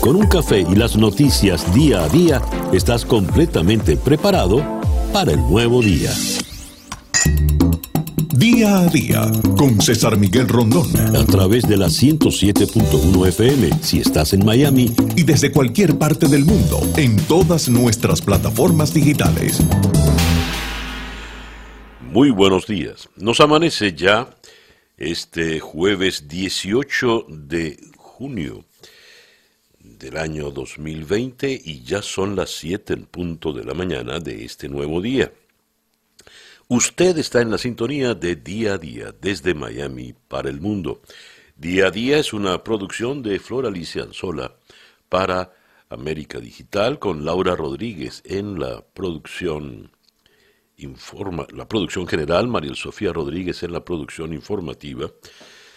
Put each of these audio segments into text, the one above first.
Con un café y las noticias día a día, estás completamente preparado para el nuevo día. Día a día, con César Miguel Rondón. A través de la 107.1 FM, si estás en Miami. Y desde cualquier parte del mundo, en todas nuestras plataformas digitales. Muy buenos días. Nos amanece ya este jueves 18 de junio del año 2020 y ya son las 7 en punto de la mañana de este nuevo día. Usted está en la sintonía de Día a Día, desde Miami para el mundo. Día a Día es una producción de Flor Alicia Anzola para América Digital, con Laura Rodríguez en la producción general, Mariel Sofía Rodríguez en la producción informativa,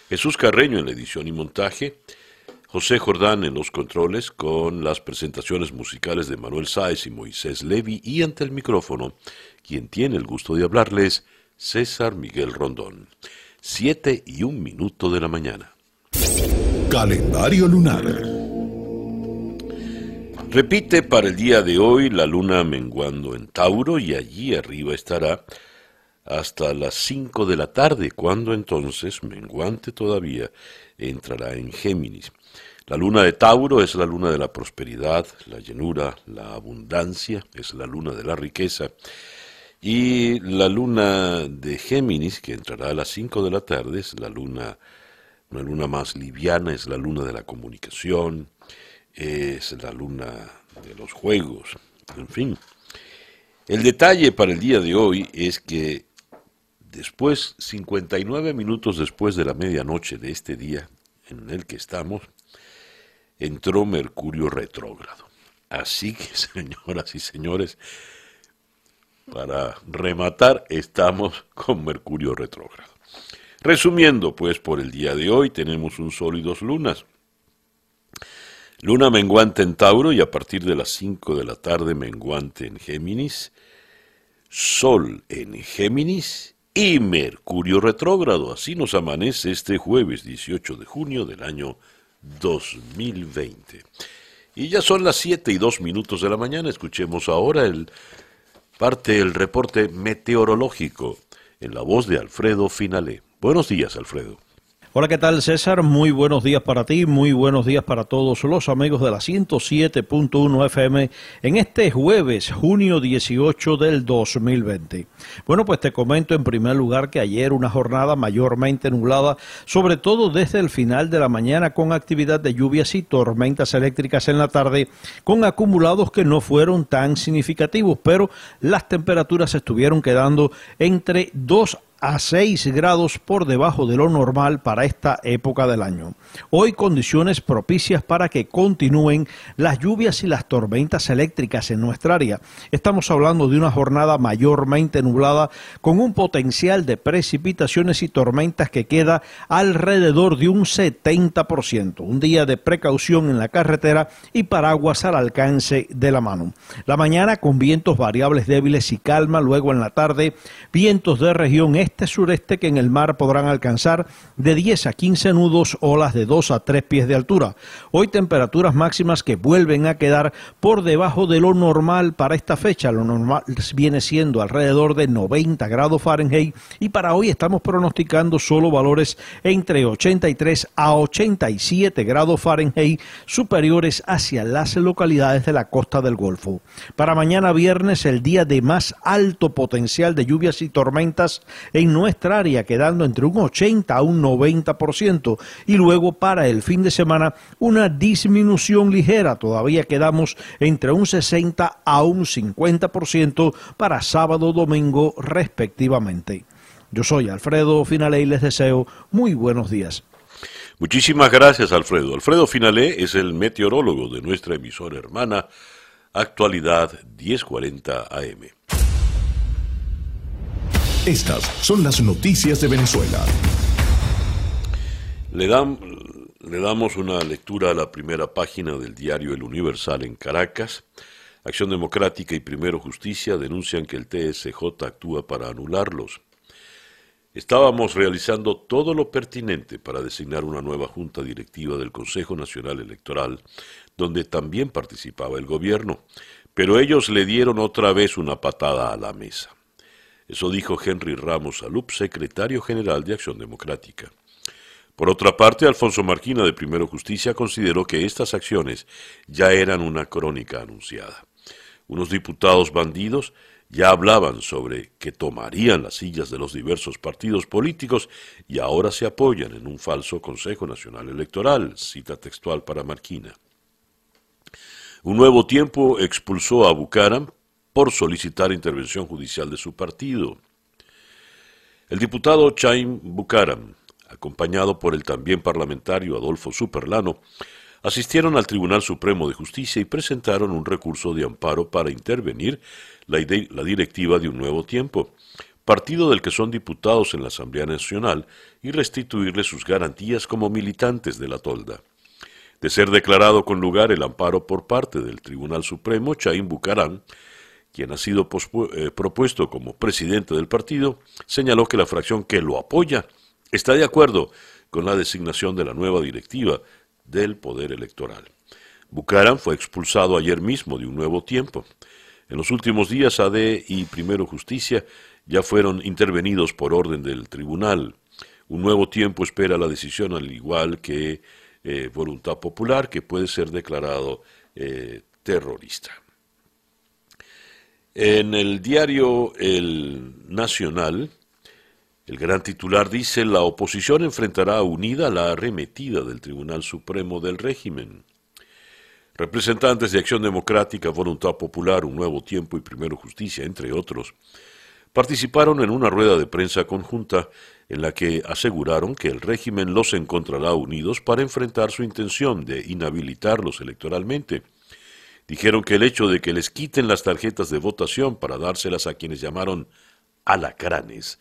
Jesús Carreño en la edición y montaje, José Jordán en los controles, con las presentaciones musicales de Manuel Sáez y Moisés Levi, y ante el micrófono, quien tiene el gusto de hablarles, César Miguel Rondón. 7:01 de la mañana. Calendario lunar. Repite para el día de hoy la luna menguando en Tauro, y allí arriba estará hasta las 5 de la tarde, cuando entonces, menguante todavía, entrará en Géminis. La luna de Tauro es la luna de la prosperidad, la llenura, la abundancia, es la luna de la riqueza. Y la luna de Géminis, que entrará a las 5 de la tarde, es la luna, una luna más liviana, es la luna de la comunicación, es la luna de los juegos, en fin. El detalle para el día de hoy es que después, 59 minutos después de la medianoche de este día en el que estamos, entró Mercurio retrógrado. Así que, señoras y señores, para rematar, estamos con Mercurio retrógrado. Resumiendo, pues, por el día de hoy, tenemos un sol y dos lunas. Luna menguante en Tauro y a partir de las 5 de la tarde menguante en Géminis, Sol en Géminis y Mercurio retrógrado. Así nos amanece este jueves 18 de junio del año 2020. Y ya son las 7:02 de la mañana. Escuchemos ahora el reporte meteorológico en la voz de Alfredo Finalé. Buenos días, Alfredo. Hola, ¿qué tal, César? Muy buenos días para ti, muy buenos días para todos los amigos de la 107.1 FM en este jueves, junio 18 del 2020. Bueno, pues te comento en primer lugar que ayer una jornada mayormente nublada, sobre todo desde el final de la mañana, con actividad de lluvias y tormentas eléctricas en la tarde, con acumulados que no fueron tan significativos, pero las temperaturas estuvieron quedando entre 2 a 6 grados por debajo de lo normal para esta época del año. Hoy condiciones propicias para que continúen las lluvias y las tormentas eléctricas en nuestra área. Estamos hablando de una jornada mayormente nublada con un potencial de precipitaciones y tormentas que queda alrededor de un 70%. Un día de precaución en la carretera y paraguas al alcance de la mano. La mañana con vientos variables débiles y calma, luego en la tarde vientos de región este sureste que en el mar podrán alcanzar de 10 a 15 nudos, olas de 2 a 3 pies de altura. Hoy temperaturas máximas que vuelven a quedar por debajo de lo normal para esta fecha. Lo normal viene siendo alrededor de 90 grados Fahrenheit y para hoy estamos pronosticando solo valores entre 83 a 87 grados Fahrenheit superiores hacia las localidades de la costa del Golfo. Para mañana viernes, el día de más alto potencial de lluvias y tormentas en nuestra área, quedando entre un 80 a un 90%, y luego para el fin de semana una disminución ligera, todavía quedamos entre un 60 a un 50% para sábado, domingo respectivamente. Yo soy Alfredo Finalé y les deseo muy buenos días. Muchísimas gracias, Alfredo. Alfredo Finalé es el meteorólogo de nuestra emisora hermana, Actualidad 1040 AM. Estas son las noticias de Venezuela. Le damos una lectura a la primera página del diario El Universal en Caracas. Acción Democrática y Primero Justicia denuncian que el TSJ actúa para anularlos. Estábamos realizando todo lo pertinente para designar una nueva junta directiva del Consejo Nacional Electoral, donde también participaba el gobierno, pero ellos le dieron otra vez una patada a la mesa. Eso dijo Henry Ramos Allup, secretario general de Acción Democrática. Por otra parte, Alfonso Marquina de Primero Justicia consideró que estas acciones ya eran una crónica anunciada. Unos diputados bandidos ya hablaban sobre que tomarían las sillas de los diversos partidos políticos y ahora se apoyan en un falso Consejo Nacional Electoral, cita textual para Marquina. Un Nuevo Tiempo expulsó a Bucaram por solicitar intervención judicial de su partido. El diputado Chaim Bucaram, acompañado por el también parlamentario Adolfo Superlano, asistieron al Tribunal Supremo de Justicia y presentaron un recurso de amparo para intervenir la directiva de Un Nuevo Tiempo, partido del que son diputados en la Asamblea Nacional, y restituirle sus garantías como militantes de la tolda. De ser declarado con lugar el amparo por parte del Tribunal Supremo, Chaim Bucaram, quien ha sido propuesto como presidente del partido, señaló que la fracción que lo apoya está de acuerdo con la designación de la nueva directiva del Poder Electoral. Bucaram fue expulsado ayer mismo de Un Nuevo Tiempo. En los últimos días, AD y Primero Justicia ya fueron intervenidos por orden del tribunal. Un Nuevo Tiempo espera la decisión, al igual que Voluntad Popular, que puede ser declarado terrorista. En el diario El Nacional, el gran titular dice: la oposición enfrentará unida la arremetida del Tribunal Supremo del régimen. Representantes de Acción Democrática, Voluntad Popular, Un Nuevo Tiempo y Primero Justicia, entre otros, participaron en una rueda de prensa conjunta en la que aseguraron que el régimen los encontrará unidos para enfrentar su intención de inhabilitarlos electoralmente. Dijeron que el hecho de que les quiten las tarjetas de votación para dárselas a quienes llamaron alacranes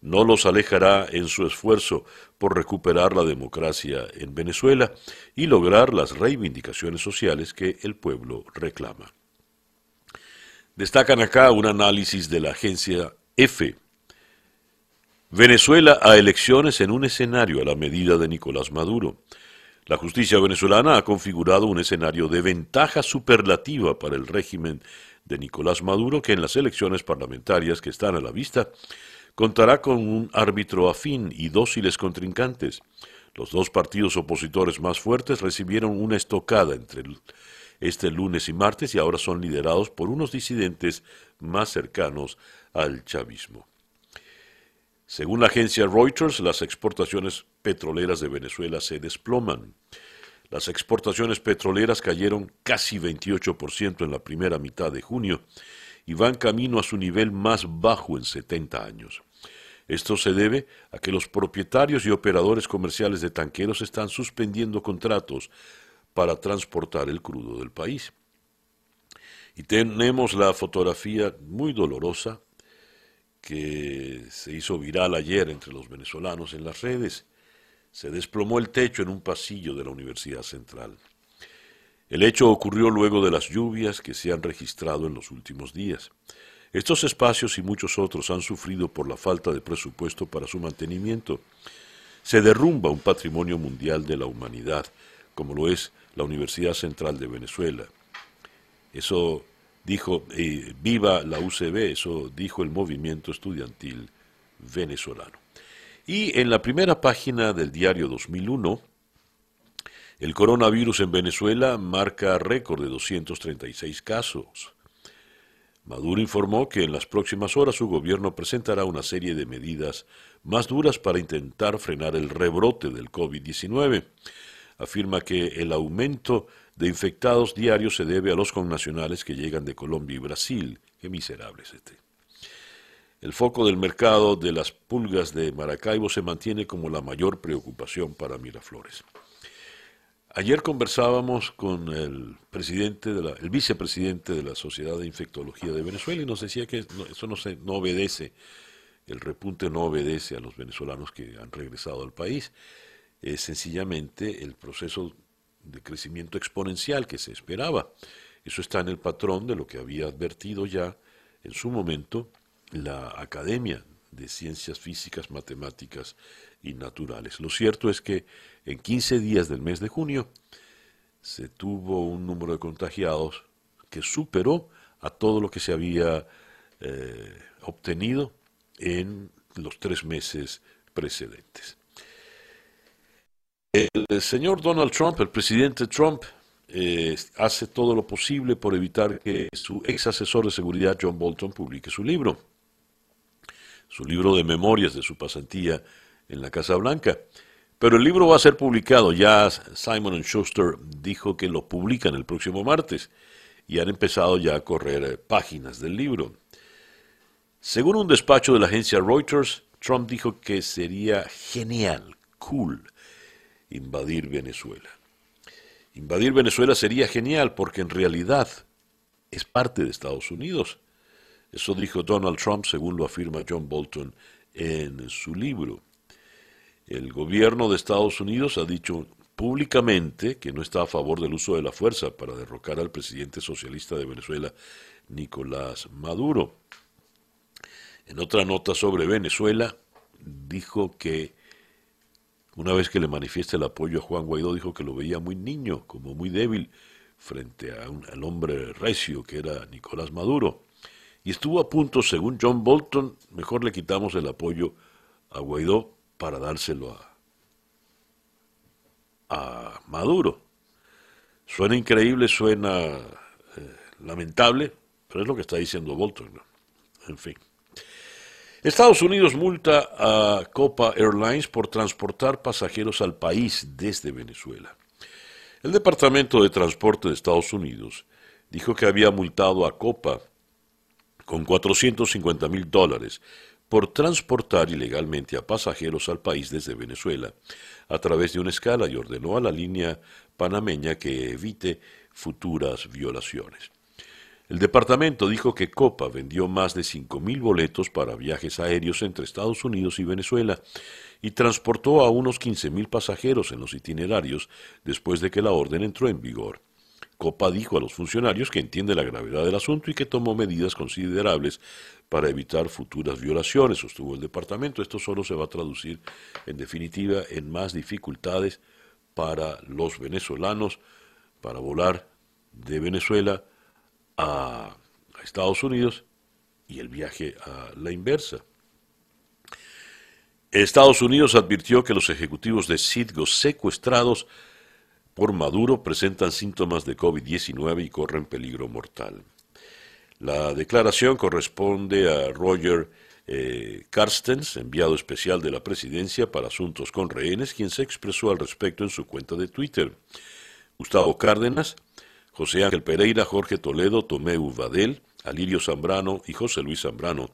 no los alejará en su esfuerzo por recuperar la democracia en Venezuela y lograr las reivindicaciones sociales que el pueblo reclama. Destacan acá un análisis de la agencia EFE. Venezuela a elecciones en un escenario a la medida de Nicolás Maduro. La justicia venezolana ha configurado un escenario de ventaja superlativa para el régimen de Nicolás Maduro, que en las elecciones parlamentarias que están a la vista contará con un árbitro afín y dóciles contrincantes. Los dos partidos opositores más fuertes recibieron una estocada entre este lunes y martes y ahora son liderados por unos disidentes más cercanos al chavismo. Según la agencia Reuters, las exportaciones petroleras de Venezuela se desploman. Las exportaciones petroleras cayeron casi 28% en la primera mitad de junio y van camino a su nivel más bajo en 70 años. Esto se debe a que los propietarios y operadores comerciales de tanqueros están suspendiendo contratos para transportar el crudo del país. Y tenemos la fotografía muy dolorosa que se hizo viral ayer entre los venezolanos en las redes. Se desplomó el techo en un pasillo de la Universidad Central. El hecho ocurrió luego de las lluvias que se han registrado en los últimos días. Estos espacios y muchos otros han sufrido por la falta de presupuesto para su mantenimiento. Se derrumba un patrimonio mundial de la humanidad, como lo es la Universidad Central de Venezuela. Eso dijo, viva la UCB, eso dijo el movimiento estudiantil venezolano. Y en la primera página del diario 2001, el coronavirus en Venezuela marca récord de 236 casos. Maduro informó que en las próximas horas su gobierno presentará una serie de medidas más duras para intentar frenar el rebrote del COVID-19. Afirma que el aumento de infectados diarios se debe a los connacionales que llegan de Colombia y Brasil. ¡Qué miserable es este! El foco del mercado de las pulgas de Maracaibo se mantiene como la mayor preocupación para Miraflores. Ayer conversábamos con el vicepresidente de la Sociedad de Infectología de Venezuela y nos decía que eso no obedece, el repunte no obedece a los venezolanos que han regresado al país. Es sencillamente el proceso de crecimiento exponencial que se esperaba. Eso está en el patrón de lo que había advertido ya en su momento la academia de ciencias físicas, matemáticas y naturales. Lo cierto es que en 15 días del mes de junio se tuvo un número de contagiados que superó a todo lo que se había obtenido en los 3 meses precedentes. El señor Donald Trump, el presidente Trump, hace todo lo posible por evitar que su ex asesor de seguridad, John Bolton, publique su libro de memorias de su pasantía en la Casa Blanca. Pero el libro va a ser publicado, ya Simon & Schuster dijo que lo publican el próximo martes y han empezado ya a correr páginas del libro. Según un despacho de la agencia Reuters, Trump dijo que sería genial, cool, invadir Venezuela. Invadir Venezuela sería genial porque en realidad es parte de Estados Unidos. Eso dijo Donald Trump, según lo afirma John Bolton en su libro. El gobierno de Estados Unidos ha dicho públicamente que no está a favor del uso de la fuerza para derrocar al presidente socialista de Venezuela, Nicolás Maduro. En otra nota sobre Venezuela, dijo que una vez que le manifiesta el apoyo a Juan Guaidó, dijo que lo veía muy niño, como muy débil, frente a al hombre recio que era Nicolás Maduro. Y estuvo a punto, según John Bolton, mejor le quitamos el apoyo a Guaidó para dárselo a Maduro. Suena increíble, suena lamentable, pero es lo que está diciendo Bolton, ¿no? En fin. Estados Unidos multa a Copa Airlines por transportar pasajeros al país desde Venezuela. El Departamento de Transporte de Estados Unidos dijo que había multado a Copa con $450.000 por transportar ilegalmente a pasajeros al país desde Venezuela a través de una escala y ordenó a la línea panameña que evite futuras violaciones. El departamento dijo que Copa vendió más de 5.000 boletos para viajes aéreos entre Estados Unidos y Venezuela y transportó a unos 15.000 pasajeros en los itinerarios después de que la orden entró en vigor. Copa dijo a los funcionarios que entiende la gravedad del asunto y que tomó medidas considerables para evitar futuras violaciones, sostuvo el departamento. Esto solo se va a traducir, en definitiva, en más dificultades para los venezolanos para volar de Venezuela a Estados Unidos y el viaje a la inversa. Estados Unidos advirtió que los ejecutivos de Citgo secuestrados por Maduro presentan síntomas de COVID-19 y corren peligro mortal. La declaración corresponde a Roger Carstens, enviado especial de la presidencia para asuntos con rehenes, quien se expresó al respecto en su cuenta de Twitter. Gustavo Cárdenas, José Ángel Pereira, Jorge Toledo, Tomé Ubadel, Alirio Zambrano y José Luis Zambrano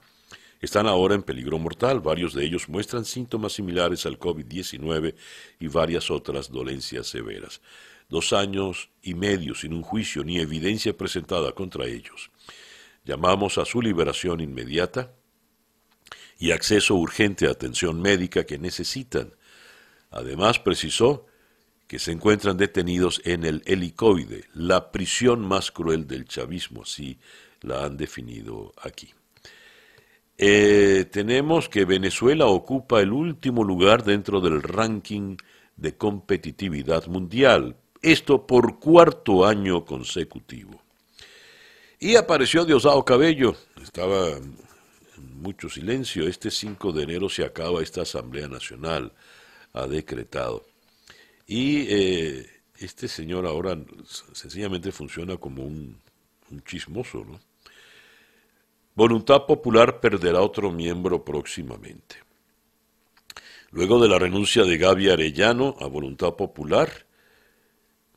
están ahora en peligro mortal. Varios de ellos muestran síntomas similares al COVID-19 y varias otras dolencias severas. 2 años y medio sin un juicio ni evidencia presentada contra ellos. Llamamos a su liberación inmediata y acceso urgente a atención médica que necesitan. Además, precisó que se encuentran detenidos en el helicoide, la prisión más cruel del chavismo, así la han definido aquí. Tenemos que Venezuela ocupa el último lugar dentro del ranking de competitividad mundial, esto por 4º año consecutivo. Y apareció Diosdado Cabello, estaba en mucho silencio, este 5 de enero se acaba esta Asamblea Nacional, ha decretado. Y este señor ahora sencillamente funciona como un chismoso, ¿no? Voluntad Popular perderá otro miembro próximamente. Luego de la renuncia de Gaby Arellano a Voluntad Popular,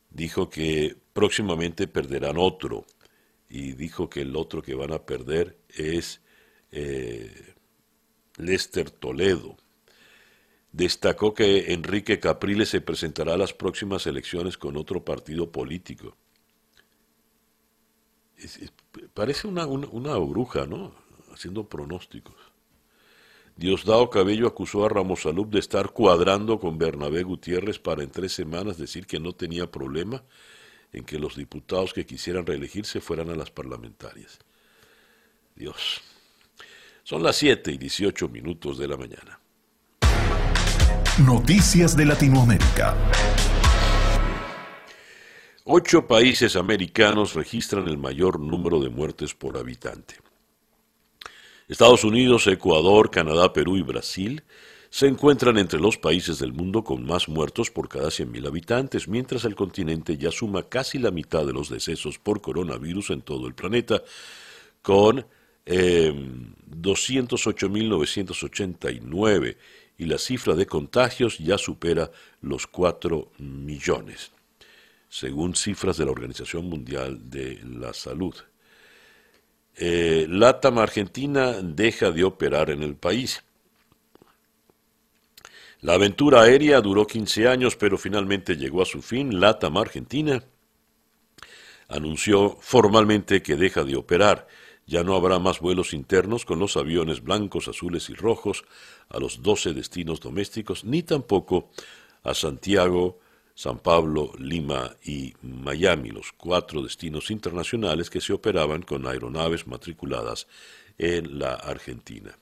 dijo que próximamente perderán otro. Y dijo que el otro que van a perder es Lester Toledo. Destacó que Enrique Capriles se presentará a las próximas elecciones con otro partido político. Parece una bruja, ¿no? Haciendo pronósticos. Diosdado Cabello acusó a Ramos Allup de estar cuadrando con Bernabé Gutiérrez para en 3 semanas decir que no tenía problema en que los diputados que quisieran reelegirse fueran a las parlamentarias. Dios. Son las 7:18 de la mañana. Noticias de Latinoamérica. 8 países americanos registran el mayor número de muertes por habitante. Estados Unidos, Ecuador, Canadá, Perú y Brasil se encuentran entre los países del mundo con más muertos por cada 100.000 habitantes, mientras el continente ya suma casi la mitad de los decesos por coronavirus en todo el planeta, con 208.989, y la cifra de contagios ya supera los 4 millones, según cifras de la Organización Mundial de la Salud. LATAM Argentina deja de operar en el país. La aventura aérea duró 15 años, pero finalmente llegó a su fin. LATAM Argentina anunció formalmente que deja de operar. Ya no habrá más vuelos internos con los aviones blancos, azules y rojos a los 12 destinos domésticos, ni tampoco a Santiago, San Pablo, Lima y Miami, los 4 destinos internacionales que se operaban con aeronaves matriculadas en la Argentina.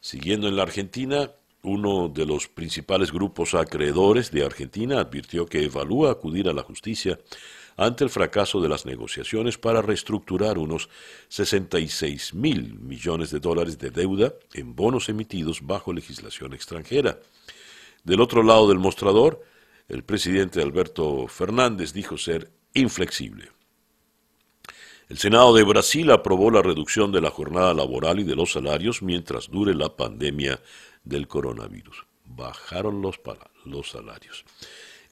Siguiendo en la Argentina, uno de los principales grupos acreedores de Argentina advirtió que evalúa acudir a la justicia ante el fracaso de las negociaciones para reestructurar unos 66.000 millones de dólares de deuda en bonos emitidos bajo legislación extranjera. Del otro lado del mostrador, el presidente Alberto Fernández dijo ser inflexible. El Senado de Brasil aprobó la reducción de la jornada laboral y de los salarios mientras dure la pandemia del coronavirus. Bajaron los salarios.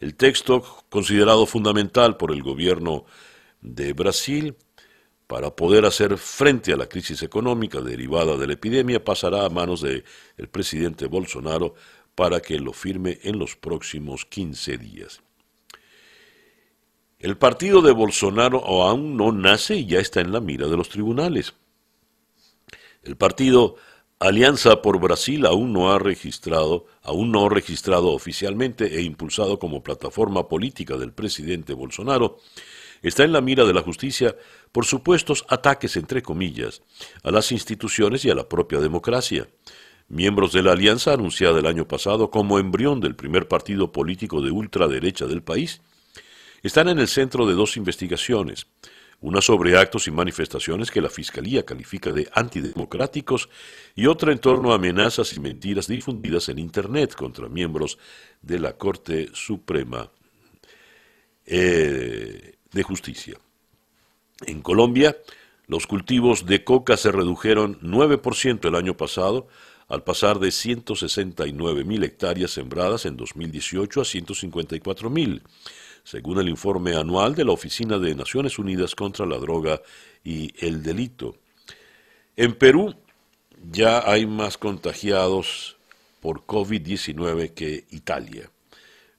El texto, considerado fundamental por el gobierno de Brasil para poder hacer frente a la crisis económica derivada de la epidemia, pasará a manos del presidente Bolsonaro para que lo firme en los próximos 15 días. El partido de Bolsonaro aún no nace y ya está en la mira de los tribunales. El partido Alianza por Brasil aún no registrado oficialmente e impulsado como plataforma política del presidente Bolsonaro, está en la mira de la justicia por supuestos ataques, entre comillas, a las instituciones y a la propia democracia. Miembros de la alianza anunciada el año pasado como embrión del primer partido político de ultraderecha del país, están en el centro de 2 investigaciones, una sobre actos y manifestaciones que la Fiscalía califica de antidemocráticos y otra en torno a amenazas y mentiras difundidas en Internet contra miembros de la Corte Suprema de Justicia. En Colombia, los cultivos de coca se redujeron 9% el año pasado, al pasar de 169.000 hectáreas sembradas en 2018 a 154.000, según el informe anual de la Oficina de Naciones Unidas contra la Droga y el Delito. En Perú ya hay más contagiados por COVID-19 que Italia.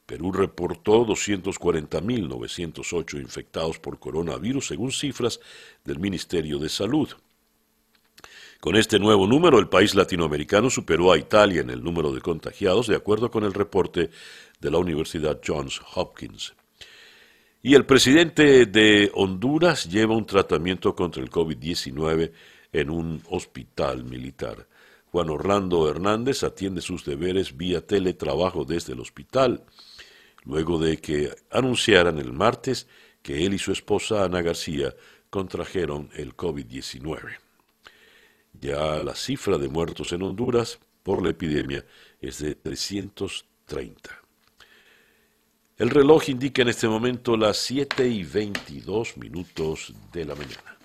Perú reportó 240.908 infectados por coronavirus, según cifras del Ministerio de Salud. Con este nuevo número, el país latinoamericano superó a Italia en el número de contagiados, de acuerdo con el reporte de la Universidad Johns Hopkins. Y el presidente de Honduras lleva un tratamiento contra el COVID-19 en un hospital militar. Juan Orlando Hernández atiende sus deberes vía teletrabajo desde el hospital, luego de que anunciaran el martes que él y su esposa Ana García contrajeron el COVID-19. Ya la cifra de muertos en Honduras por la epidemia es de 330. El reloj indica en este momento las 7:22 de la mañana.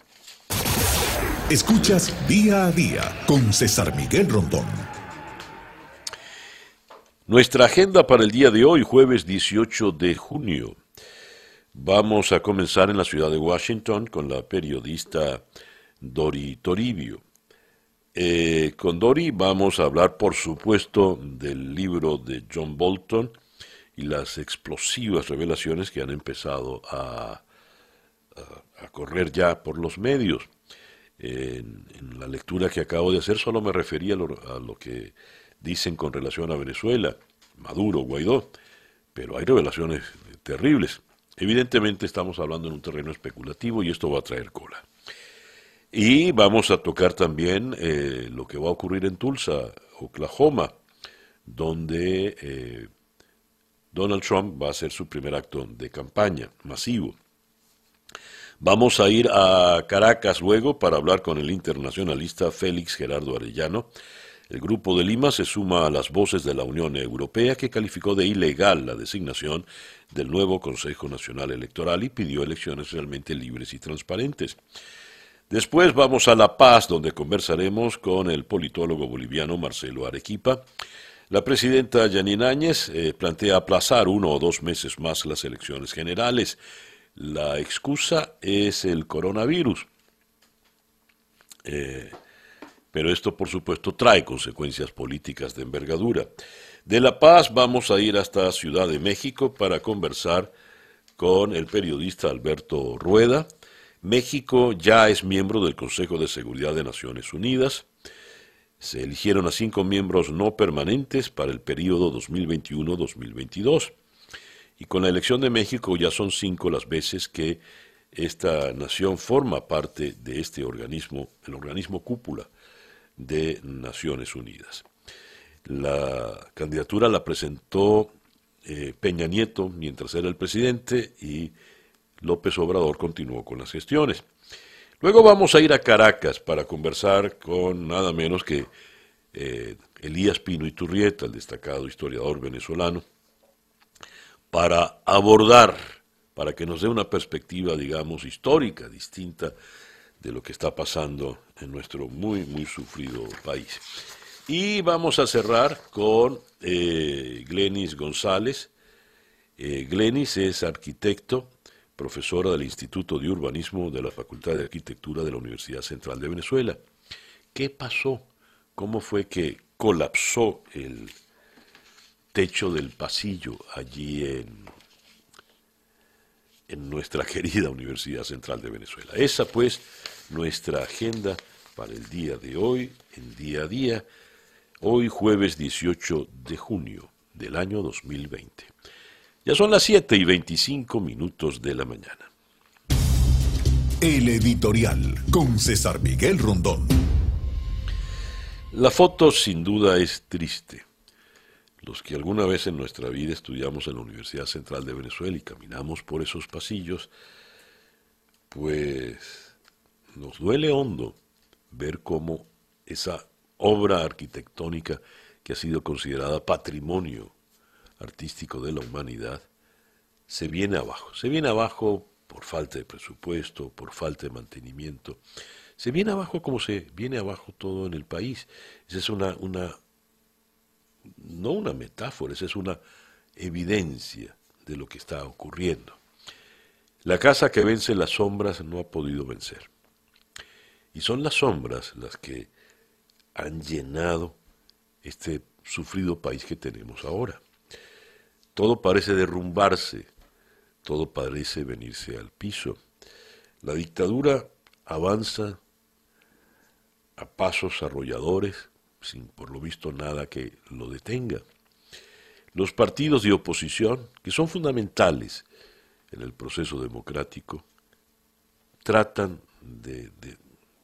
Escuchas Día a Día con César Miguel Rondón. Nuestra agenda para el día de hoy, jueves 18 de junio. Vamos a comenzar en la ciudad de Washington con la periodista Dori Toribio. Con Dori vamos a hablar, por supuesto, del libro de John Bolton y las explosivas revelaciones que han empezado a correr ya por los medios. En la lectura que acabo de hacer solo me refería a lo que dicen con relación a Venezuela, Maduro, Guaidó, pero hay revelaciones terribles. Evidentemente estamos hablando en un terreno especulativo y esto va a traer cola. Y vamos a tocar también lo que va a ocurrir en Tulsa, Oklahoma, donde Donald Trump va a hacer su primer acto de campaña masivo. Vamos a ir a Caracas luego para hablar con el internacionalista Félix Gerardo Arellano. El Grupo de Lima se suma a las voces de la Unión Europea, que calificó de ilegal la designación del nuevo Consejo Nacional Electoral y pidió elecciones realmente libres y transparentes. Después vamos a La Paz, donde conversaremos con el politólogo boliviano Marcelo Arequipa. La presidenta Jeanine Áñez plantea aplazar 1 o 2 meses más las elecciones generales. La excusa es el coronavirus. Pero esto, por supuesto, trae consecuencias políticas de envergadura. De La Paz vamos a ir hasta Ciudad de México para conversar con el periodista Alberto Rueda. México ya es miembro del Consejo de Seguridad de Naciones Unidas. Se eligieron a 5 miembros no permanentes para el periodo 2021-2022. Y con la elección de México ya son 5 las veces que esta nación forma parte de este organismo, el organismo cúpula de Naciones Unidas. La candidatura la presentó Peña Nieto mientras era el presidente y López Obrador continuó con las gestiones. Luego vamos a ir a Caracas para conversar con nada menos que Elías Pino Iturrieta, el destacado historiador venezolano, para abordar, para que nos dé una perspectiva, digamos, histórica, distinta de lo que está pasando en nuestro muy, muy sufrido país. Y vamos a cerrar con Glenis González. Glenis es arquitecto, profesora del Instituto de Urbanismo de la Facultad de Arquitectura de la Universidad Central de Venezuela. ¿Qué pasó? ¿Cómo fue que colapsó el techo del pasillo allí en nuestra querida Universidad Central de Venezuela? Esa, pues, nuestra agenda para el día de hoy, en Día a Día, hoy jueves 18 de junio del año 2020. Ya son las 7:25 de la mañana. El editorial con César Miguel Rondón. La foto sin duda es triste. Los que alguna vez en nuestra vida estudiamos en la Universidad Central de Venezuela y caminamos por esos pasillos, pues nos duele hondo ver cómo esa obra arquitectónica que ha sido considerada patrimonio artístico de la humanidad se viene abajo. Se viene abajo por falta de presupuesto, por falta de mantenimiento. Se viene abajo como se viene abajo todo en el país. Esa es una no una metáfora, esa es una evidencia de lo que está ocurriendo. La casa que vence las sombras no ha podido vencer. Y son las sombras las que han llenado este sufrido país que tenemos ahora. Todo parece derrumbarse, todo parece venirse al piso. La dictadura avanza a pasos arrolladores, sin por lo visto nada que lo detenga. Los partidos de oposición, que son fundamentales en el proceso democrático, tratan de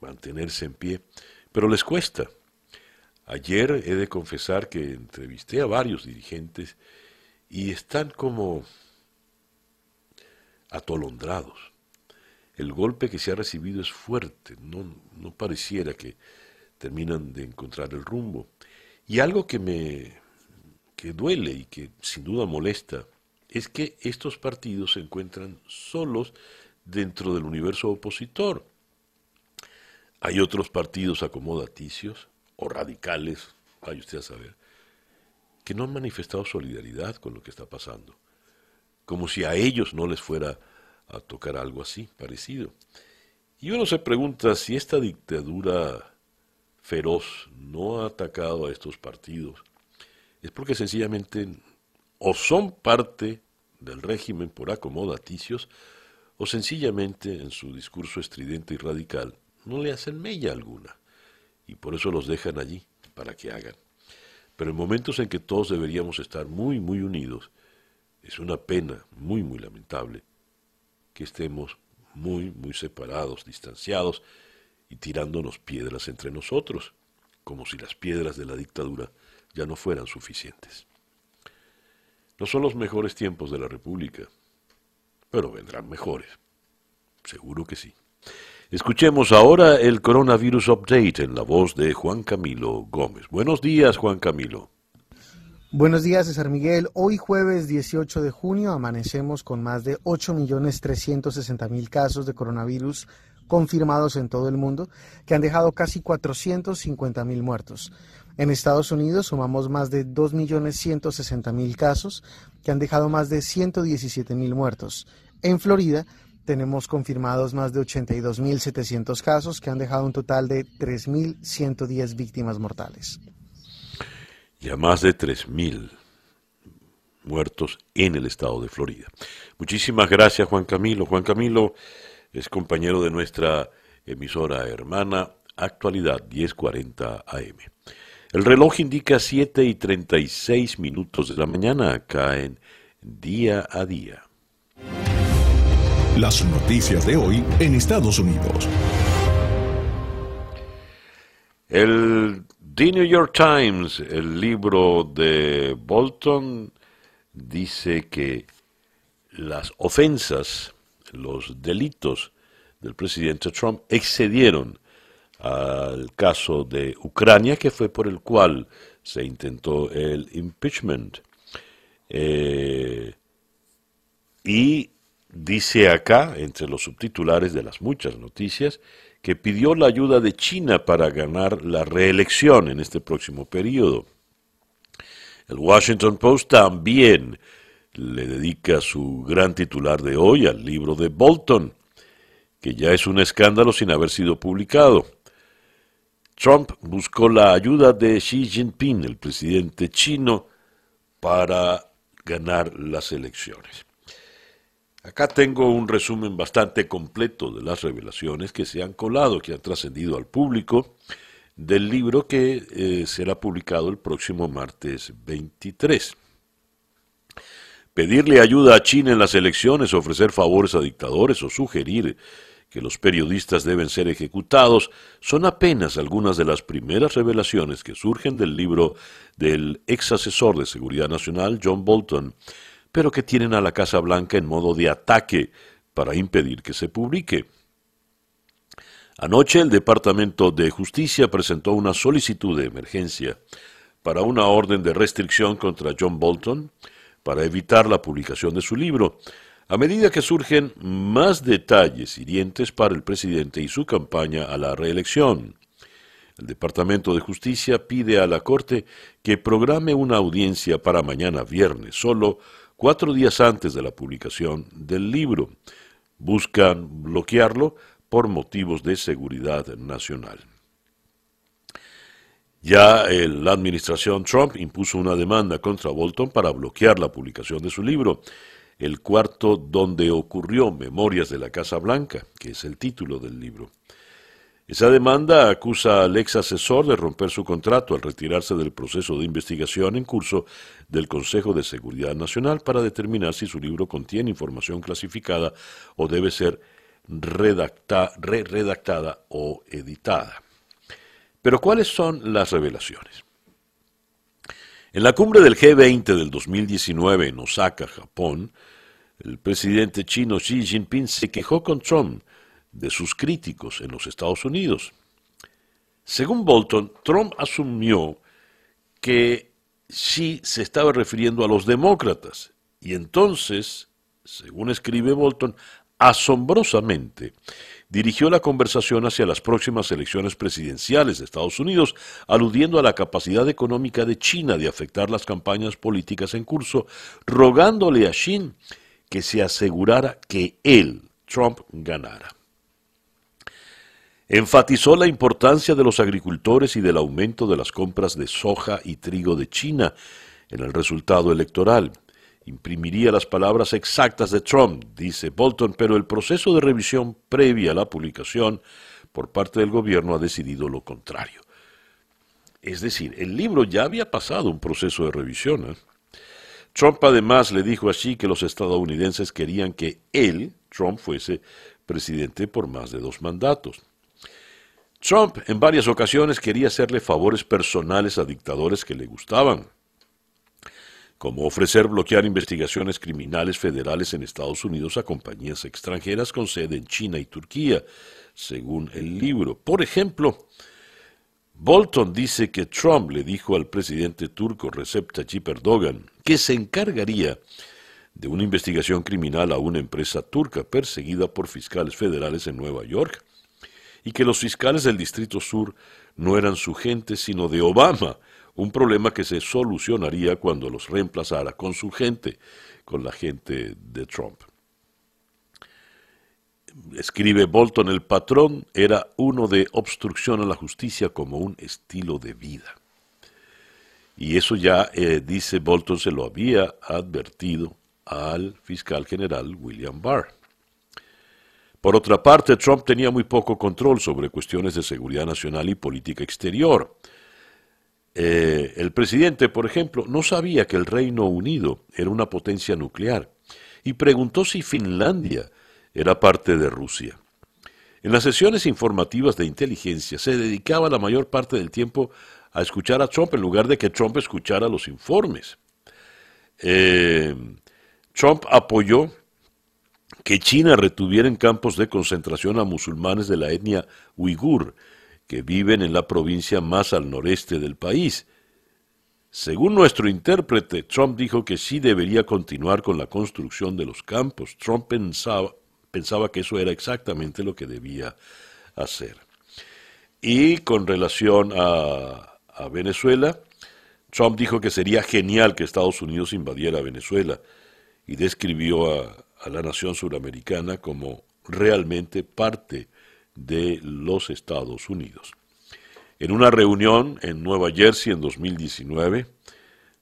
mantenerse en pie, pero les cuesta. Ayer he de confesar que entrevisté a varios dirigentes y están como atolondrados. El golpe que se ha recibido es fuerte, no pareciera que terminan de encontrar el rumbo. Y algo que duele y que sin duda molesta es que estos partidos se encuentran solos dentro del universo opositor. Hay otros partidos acomodaticios o radicales, vaya usted a saber, que no han manifestado solidaridad con lo que está pasando, como si a ellos no les fuera a tocar algo así, parecido. Y uno se pregunta si esta dictadura feroz no ha atacado a estos partidos, es porque sencillamente o son parte del régimen por acomodaticios o sencillamente en su discurso estridente y radical no le hacen mella alguna y por eso los dejan allí para que hagan. Pero en momentos en que todos deberíamos estar muy, muy unidos, es una pena muy, muy lamentable que estemos muy, muy separados, distanciados y tirándonos piedras entre nosotros, como si las piedras de la dictadura ya no fueran suficientes. No son los mejores tiempos de la República, pero vendrán mejores. Seguro que sí. Escuchemos ahora el Coronavirus Update en la voz de Juan Camilo Gómez. Buenos días, Juan Camilo. Buenos días, César Miguel. Hoy jueves 18 de junio amanecemos con más de 8.360.000 casos de coronavirus confirmados en todo el mundo, que han dejado casi 450.000 muertos. En Estados Unidos sumamos más de 2.160.000 casos, que han dejado más de 117.000 muertos. En Florida tenemos confirmados más de 82.700 casos, que han dejado un total de 3.110 víctimas mortales. Ya más de 3.000 muertos en el estado de Florida. Muchísimas gracias, Juan Camilo. Juan Camilo es compañero de nuestra emisora hermana Actualidad 1040 AM. El reloj indica 7:36 de la mañana acá en Día a Día. Las noticias de hoy en Estados Unidos. El The New York Times, el libro de Bolton, dice que las ofensas, los delitos del presidente Trump excedieron al caso de Ucrania, que fue por el cual se intentó el impeachment. Y dice acá, entre los subtitulares de las muchas noticias, que pidió la ayuda de China para ganar la reelección en este próximo periodo. El Washington Post también le dedica su gran titular de hoy al libro de Bolton, que ya es un escándalo sin haber sido publicado. Trump buscó la ayuda de Xi Jinping, el presidente chino, para ganar las elecciones. Acá tengo un resumen bastante completo de las revelaciones que se han colado, que han trascendido al público, del libro que será publicado el próximo martes 23. Pedirle ayuda a China en las elecciones, ofrecer favores a dictadores o sugerir que los periodistas deben ser ejecutados, son apenas algunas de las primeras revelaciones que surgen del libro del ex asesor de Seguridad Nacional, John Bolton, pero que tienen a la Casa Blanca en modo de ataque para impedir que se publique. Anoche el Departamento de Justicia presentó una solicitud de emergencia para una orden de restricción contra John Bolton para evitar la publicación de su libro, a medida que surgen más detalles hirientes para el presidente y su campaña a la reelección. El Departamento de Justicia pide a la Corte que programe una audiencia para mañana viernes, solo 4 días antes de la publicación del libro. Buscan bloquearlo por motivos de seguridad nacional. Ya la administración Trump impuso una demanda contra Bolton para bloquear la publicación de su libro, El cuarto donde ocurrió, Memorias de la Casa Blanca, que es el título del libro. Esa demanda acusa al ex asesor de romper su contrato al retirarse del proceso de investigación en curso del Consejo de Seguridad Nacional para determinar si su libro contiene información clasificada o debe ser redactada o editada. Pero ¿cuáles son las revelaciones? En la cumbre del G20 del 2019 en Osaka, Japón, el presidente chino Xi Jinping se quejó con Trump de sus críticos en los Estados Unidos. Según Bolton, Trump asumió que Xi se estaba refiriendo a los demócratas, y entonces, según escribe Bolton, asombrosamente dirigió la conversación hacia las próximas elecciones presidenciales de Estados Unidos, aludiendo a la capacidad económica de China de afectar las campañas políticas en curso, rogándole a Xi que se asegurara que él, Trump, ganara. Enfatizó la importancia de los agricultores y del aumento de las compras de soja y trigo de China en el resultado electoral. Imprimiría las palabras exactas de Trump, dice Bolton, pero el proceso de revisión previa a la publicación por parte del gobierno ha decidido lo contrario. Es decir, el libro ya había pasado un proceso de revisión, ¿eh? Trump además le dijo así que los estadounidenses querían que él, Trump, fuese presidente por más de 2 mandatos. Trump en varias ocasiones quería hacerle favores personales a dictadores que le gustaban, como ofrecer bloquear investigaciones criminales federales en Estados Unidos a compañías extranjeras con sede en China y Turquía, según el libro. Por ejemplo, Bolton dice que Trump le dijo al presidente turco Recep Tayyip Erdogan que se encargaría de una investigación criminal a una empresa turca perseguida por fiscales federales en Nueva York, y que los fiscales del Distrito Sur no eran su gente sino de Obama, un problema que se solucionaría cuando los reemplazara con su gente, con la gente de Trump. Escribe Bolton, el patrón era uno de obstrucción a la justicia como un estilo de vida. Y eso ya, dice Bolton, se lo había advertido al fiscal general William Barr. Por otra parte, Trump tenía muy poco control sobre cuestiones de seguridad nacional y política exterior. El presidente, por ejemplo, no sabía que el Reino Unido era una potencia nuclear y preguntó si Finlandia era parte de Rusia. En las sesiones informativas de inteligencia se dedicaba la mayor parte del tiempo a escuchar a Trump en lugar de que Trump escuchara los informes. Trump apoyó que China retuviera en campos de concentración a musulmanes de la etnia uigur, que viven en la provincia más al noreste del país. Según nuestro intérprete, Trump dijo que sí debería continuar con la construcción de los campos. Trump pensaba que eso era exactamente lo que debía hacer. Y con relación a Venezuela, Trump dijo que sería genial que Estados Unidos invadiera Venezuela y describió a la nación suramericana como realmente parte de los Estados Unidos. En una reunión en Nueva Jersey en 2019,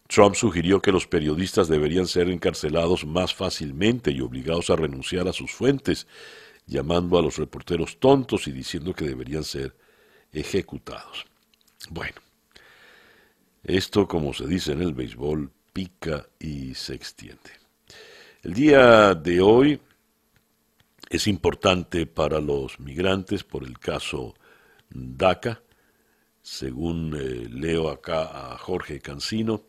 Trump sugirió que los periodistas deberían ser encarcelados más fácilmente y obligados a renunciar a sus fuentes, llamando a los reporteros tontos y diciendo que deberían ser ejecutados. Bueno, esto, como se dice en el béisbol, pica y se extiende. El día de hoy es importante para los migrantes por el caso DACA, según leo acá a Jorge Cancino.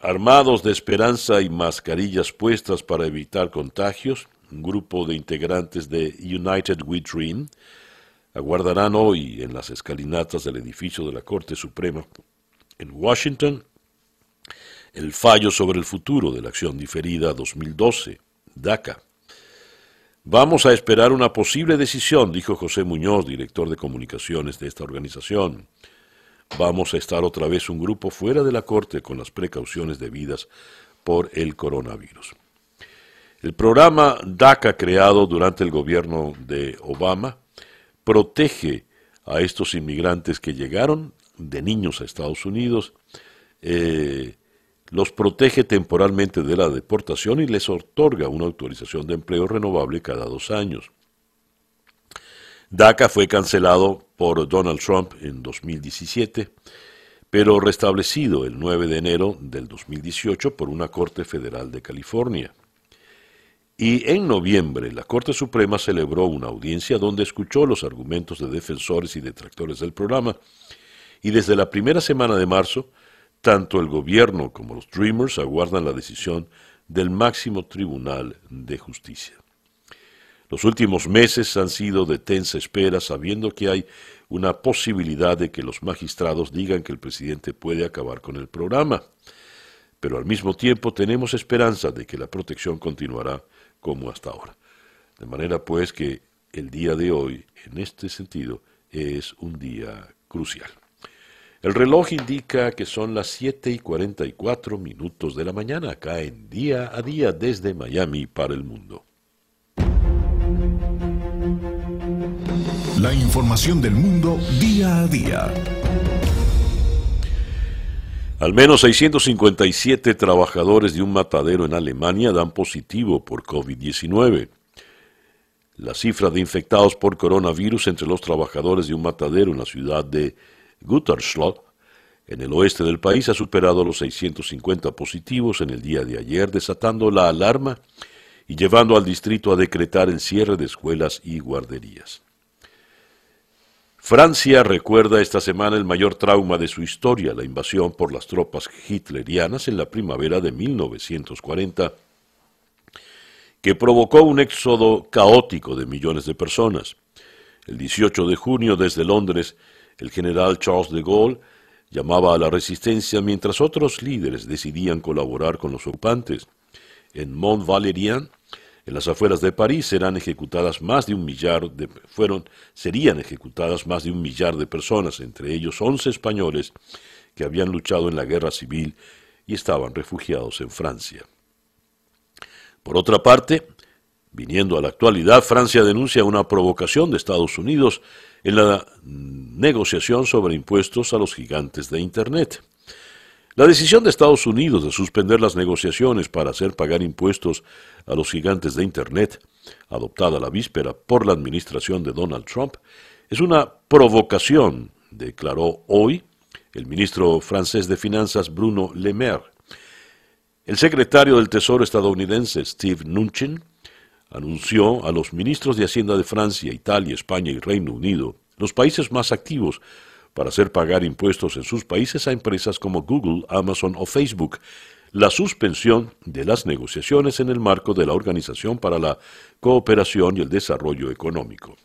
Armados de esperanza y mascarillas puestas para evitar contagios, un grupo de integrantes de United We Dream aguardarán hoy en las escalinatas del edificio de la Corte Suprema en Washington el fallo sobre el futuro de la acción diferida 2012, DACA. Vamos a esperar una posible decisión, dijo José Muñoz, director de comunicaciones de esta organización. Vamos a estar otra vez un grupo fuera de la Corte con las precauciones debidas por el coronavirus. El programa DACA, creado durante el gobierno de Obama, protege a estos inmigrantes que llegaron de niños a Estados Unidos, los protege temporalmente de la deportación y les otorga una autorización de empleo renovable cada 2 años. DACA fue cancelado por Donald Trump en 2017, pero restablecido el 9 de enero del 2018 por una Corte Federal de California. Y en noviembre la Corte Suprema celebró una audiencia donde escuchó los argumentos de defensores y detractores del programa, y desde la primera semana de marzo, tanto el gobierno como los Dreamers aguardan la decisión del máximo tribunal de justicia. Los últimos meses han sido de tensa espera, sabiendo que hay una posibilidad de que los magistrados digan que el presidente puede acabar con el programa, pero al mismo tiempo tenemos esperanza de que la protección continuará como hasta ahora. De manera pues que el día de hoy, en este sentido, es un día crucial. El reloj indica que son las 7:44 de la mañana, acá en Día a Día desde Miami para el mundo. La información del mundo día a día. Al menos 657 trabajadores de un matadero en Alemania dan positivo por COVID-19. La cifra de infectados por coronavirus entre los trabajadores de un matadero en la ciudad de Gütersloh, en el oeste del país, ha superado los 650 positivos en el día de ayer, desatando la alarma y llevando al distrito a decretar el cierre de escuelas y guarderías. Francia recuerda esta semana el mayor trauma de su historia, la invasión por las tropas hitlerianas en la primavera de 1940, que provocó un éxodo caótico de millones de personas. El 18 de junio, desde Londres, el general Charles de Gaulle llamaba a la resistencia mientras otros líderes decidían colaborar con los ocupantes. En Mont-Valérien, en las afueras de París, serían ejecutadas más de 1 millar de personas, entre ellos 11 españoles que habían luchado en la guerra civil y estaban refugiados en Francia. Por otra parte, viniendo a la actualidad, Francia denuncia una provocación de Estados Unidos en la negociación sobre impuestos a los gigantes de Internet. La decisión de Estados Unidos de suspender las negociaciones para hacer pagar impuestos a los gigantes de Internet, adoptada la víspera por la administración de Donald Trump, es una provocación, declaró hoy el ministro francés de Finanzas Bruno Le Maire. El secretario del Tesoro estadounidense Steve Mnuchin anunció a los ministros de Hacienda de Francia, Italia, España y Reino Unido, los países más activos, para hacer pagar impuestos en sus países a empresas como Google, Amazon o Facebook, la suspensión de las negociaciones en el marco de la Organización para la Cooperación y el Desarrollo Económico.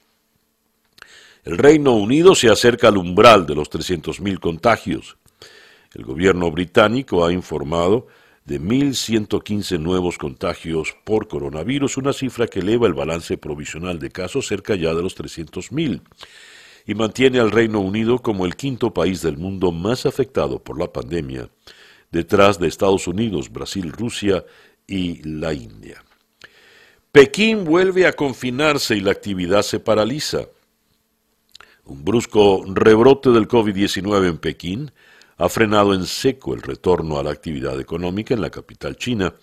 El Reino Unido se acerca al umbral de los 300.000 contagios. El gobierno británico ha informado de 1.115 nuevos contagios por coronavirus, una cifra que eleva el balance provisional de casos cerca ya de los 300.000. y mantiene al Reino Unido como el 5º país del mundo más afectado por la pandemia, detrás de Estados Unidos, Brasil, Rusia y la India. Pekín vuelve a confinarse y la actividad se paraliza. Un brusco rebrote del COVID-19 en Pekín ha frenado en seco el retorno a la actividad económica en la capital china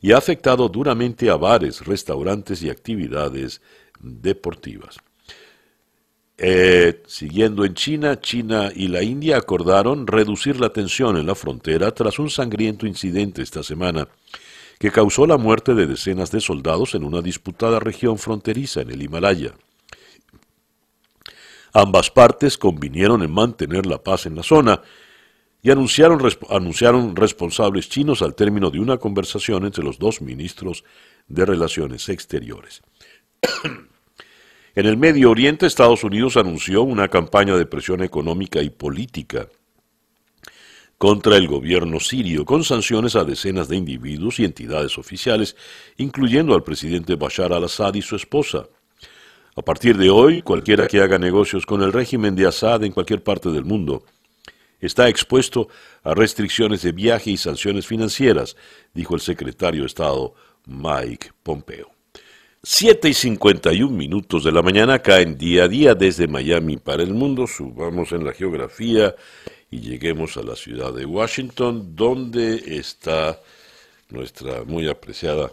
y ha afectado duramente a bares, restaurantes y actividades deportivas. Siguiendo en China, China y la India acordaron reducir la tensión en la frontera tras un sangriento incidente esta semana que causó la muerte de decenas de soldados en una disputada región fronteriza en el Himalaya. Ambas partes convinieron en mantener la paz en la zona y anunciaron responsables chinos al término de una conversación entre los dos ministros de Relaciones Exteriores. En el Medio Oriente, Estados Unidos anunció una campaña de presión económica y política contra el gobierno sirio, con sanciones a decenas de individuos y entidades oficiales, incluyendo al presidente Bashar al-Assad y su esposa. A partir de hoy, cualquiera que haga negocios con el régimen de Assad en cualquier parte del mundo está expuesto a restricciones de viaje y sanciones financieras, dijo el secretario de Estado Mike Pompeo. 7:51 de la mañana caen día a día desde Miami para el mundo. Subamos en la geografía y lleguemos a la ciudad de Washington, donde está nuestra muy apreciada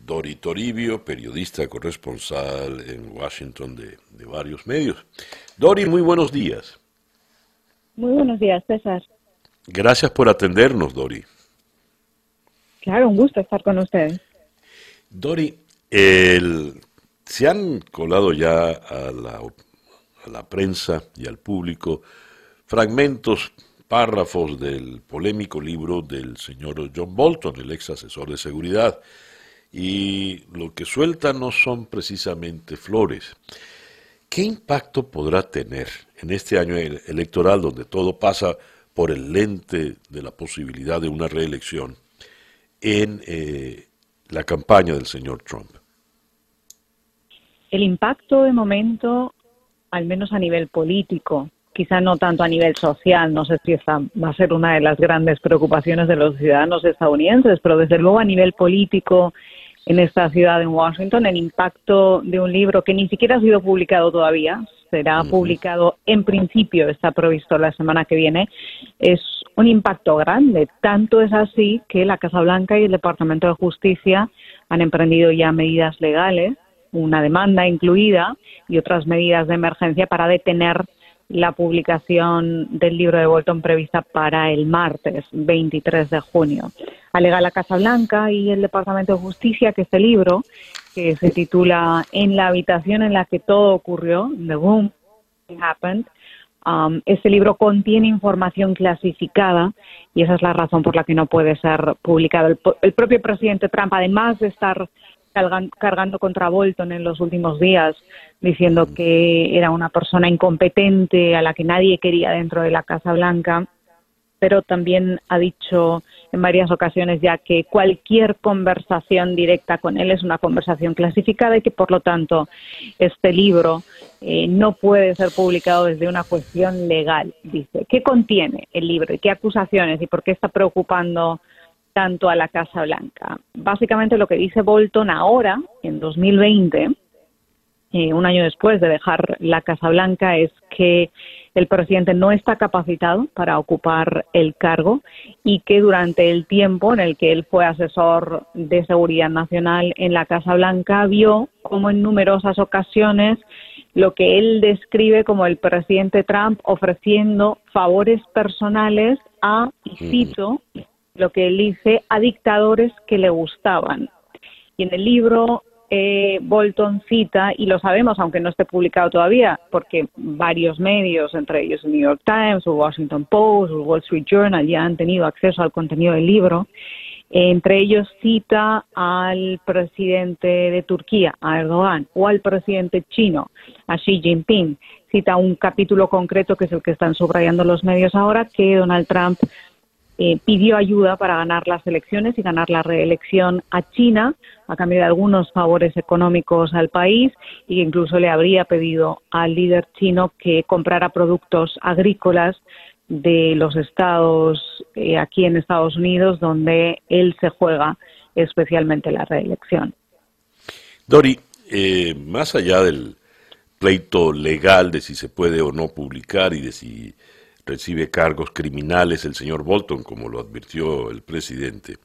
Dori Toribio, periodista corresponsal en Washington de varios medios. Dori, muy buenos días. Muy buenos días, César. Gracias por atendernos, Dori. Claro, un gusto estar con ustedes. Dori, se han colado ya a la prensa y al público fragmentos, párrafos del polémico libro del señor John Bolton, el ex asesor de seguridad, y lo que suelta no son precisamente flores. ¿Qué impacto podrá tener en este año electoral, donde todo pasa por el lente de la posibilidad de una reelección, en la campaña del señor Trump? El impacto de momento, al menos a nivel político, quizá no tanto a nivel social, no sé si esta va a ser una de las grandes preocupaciones de los ciudadanos estadounidenses, pero desde luego a nivel político en esta ciudad de Washington, el impacto de un libro que ni siquiera ha sido publicado todavía, será publicado en principio, está previsto la semana que viene, es un impacto grande. Tanto es así que la Casa Blanca y el Departamento de Justicia han emprendido ya medidas legales, una demanda incluida y otras medidas de emergencia para detener la publicación del libro de Bolton prevista para el martes 23 de junio. Alega la Casa Blanca y el Departamento de Justicia que este libro, que se titula En la habitación en la que todo ocurrió, The Room Happened, este libro contiene información clasificada y esa es la razón por la que no puede ser publicado. El propio presidente Trump, además de estar cargando contra Bolton en los últimos días, diciendo que era una persona incompetente a la que nadie quería dentro de la Casa Blanca, pero también ha dicho en varias ocasiones ya que cualquier conversación directa con él es una conversación clasificada y que, por lo tanto, este libro no puede ser publicado desde una cuestión legal. Dice, ¿qué contiene el libro y qué acusaciones y por qué está preocupando tanto a la Casa Blanca? Básicamente lo que dice Bolton ahora, en 2020, un año después de dejar la Casa Blanca, es que el presidente no está capacitado para ocupar el cargo y que durante el tiempo en el que él fue asesor de seguridad nacional en la Casa Blanca vio cómo en numerosas ocasiones lo que él describe como el presidente Trump ofreciendo favores personales a, y cito lo que él dice, a dictadores que le gustaban. Y en el libro Bolton cita, y lo sabemos aunque no esté publicado todavía, porque varios medios, entre ellos el New York Times, el Washington Post, el Wall Street Journal, ya han tenido acceso al contenido del libro, entre ellos cita al presidente de Turquía, a Erdogan, o al presidente chino, a Xi Jinping. Cita un capítulo concreto, que es el que están subrayando los medios ahora, que Donald Trump pidió ayuda para ganar las elecciones y ganar la reelección a China a cambio de algunos favores económicos al país, y que incluso le habría pedido al líder chino que comprara productos agrícolas de los estados aquí en Estados Unidos, donde él se juega especialmente la reelección. Dori, más allá del pleito legal de si se puede o no publicar y de si recibe cargos criminales el señor Bolton, como lo advirtió el presidente,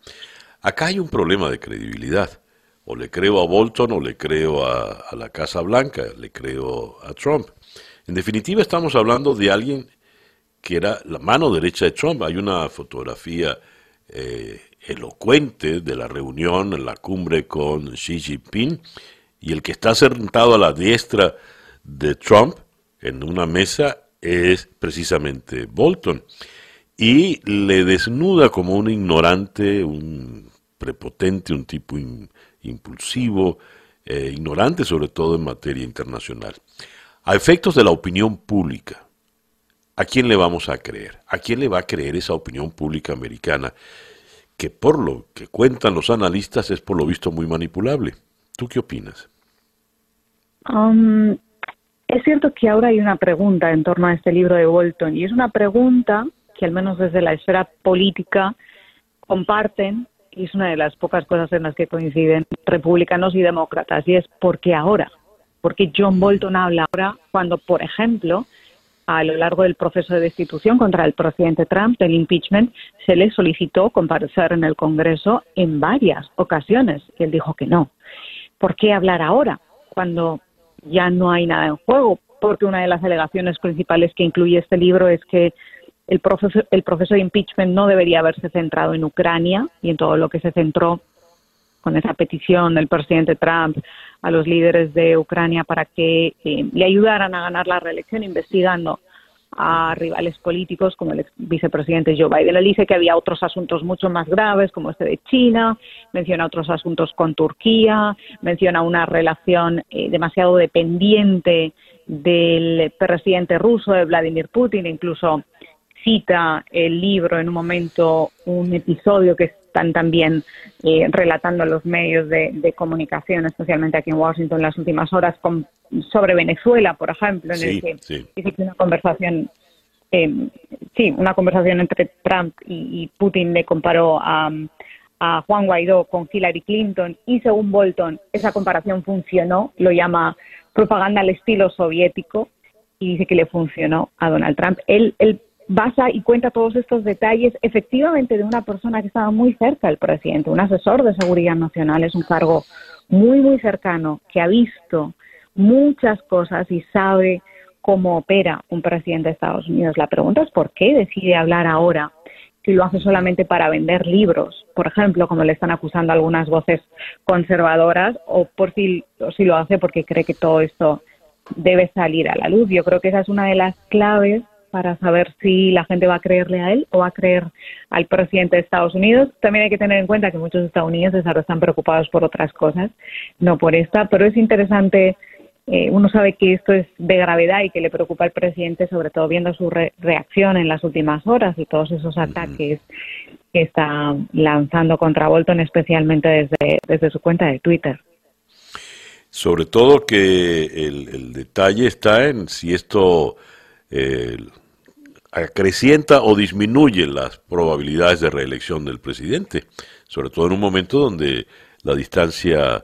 acá hay un problema de credibilidad. O le creo a Bolton o le creo a la Casa Blanca, le creo a Trump. En definitiva, estamos hablando de alguien que era la mano derecha de Trump. Hay una fotografía elocuente de la reunión en la cumbre con Xi Jinping, y el que está sentado a la diestra de Trump en una mesa es precisamente Bolton, y le desnuda como un ignorante, un prepotente, un tipo impulsivo, ignorante sobre todo en materia internacional. A efectos de la opinión pública, ¿a quién le vamos a creer? ¿A quién le va a creer esa opinión pública americana, que por lo que cuentan los analistas es por lo visto muy manipulable? ¿Tú qué opinas? Es cierto que ahora hay una pregunta en torno a este libro de Bolton, y es una pregunta que al menos desde la esfera política comparten, y es una de las pocas cosas en las que coinciden republicanos y demócratas, y es ¿por qué ahora? ¿Por qué John Bolton habla ahora cuando, por ejemplo, a lo largo del proceso de destitución contra el presidente Trump, del impeachment, se le solicitó comparecer en el Congreso en varias ocasiones y él dijo que no? ¿Por qué hablar ahora cuando ya no hay nada en juego? Porque una de las alegaciones principales que incluye este libro es que el proceso de impeachment no debería haberse centrado en Ucrania y en todo lo que se centró con esa petición del presidente Trump a los líderes de Ucrania para que le ayudaran a ganar la reelección investigando a rivales políticos como el ex vicepresidente Joe Biden. Él dice que había otros asuntos mucho más graves como este de China, menciona otros asuntos con Turquía, menciona una relación demasiado dependiente del presidente ruso, de Vladimir Putin, incluso cita el libro en un momento un episodio que están también relatando los medios de comunicación, especialmente aquí en Washington en las últimas horas, sobre Venezuela, por ejemplo, en el que dice que una conversación entre Trump y Putin le comparó a Juan Guaidó con Hillary Clinton, y según Bolton esa comparación funcionó, lo llama propaganda al estilo soviético, y dice que le funcionó a Donald Trump. Él basa y cuenta todos estos detalles efectivamente de una persona que estaba muy cerca del presidente, un asesor de seguridad nacional, es un cargo muy, muy cercano, que ha visto muchas cosas y sabe cómo opera un presidente de Estados Unidos. La pregunta es por qué decide hablar ahora, si lo hace solamente para vender libros, por ejemplo, como le están acusando a algunas voces conservadoras, o por si lo hace porque cree que todo esto debe salir a la luz. Yo creo que esa es una de las claves para saber si la gente va a creerle a él o va a creer al presidente de Estados Unidos. También hay que tener en cuenta que muchos estadounidenses ahora están preocupados por otras cosas, no por esta, pero es interesante. Uno sabe que esto es de gravedad y que le preocupa al presidente, sobre todo viendo su reacción en las últimas horas y todos esos ataques que está lanzando contra Bolton, especialmente desde su cuenta de Twitter. Sobre todo que el detalle está en si esto acrecienta o disminuye las probabilidades de reelección del presidente, sobre todo en un momento donde la distancia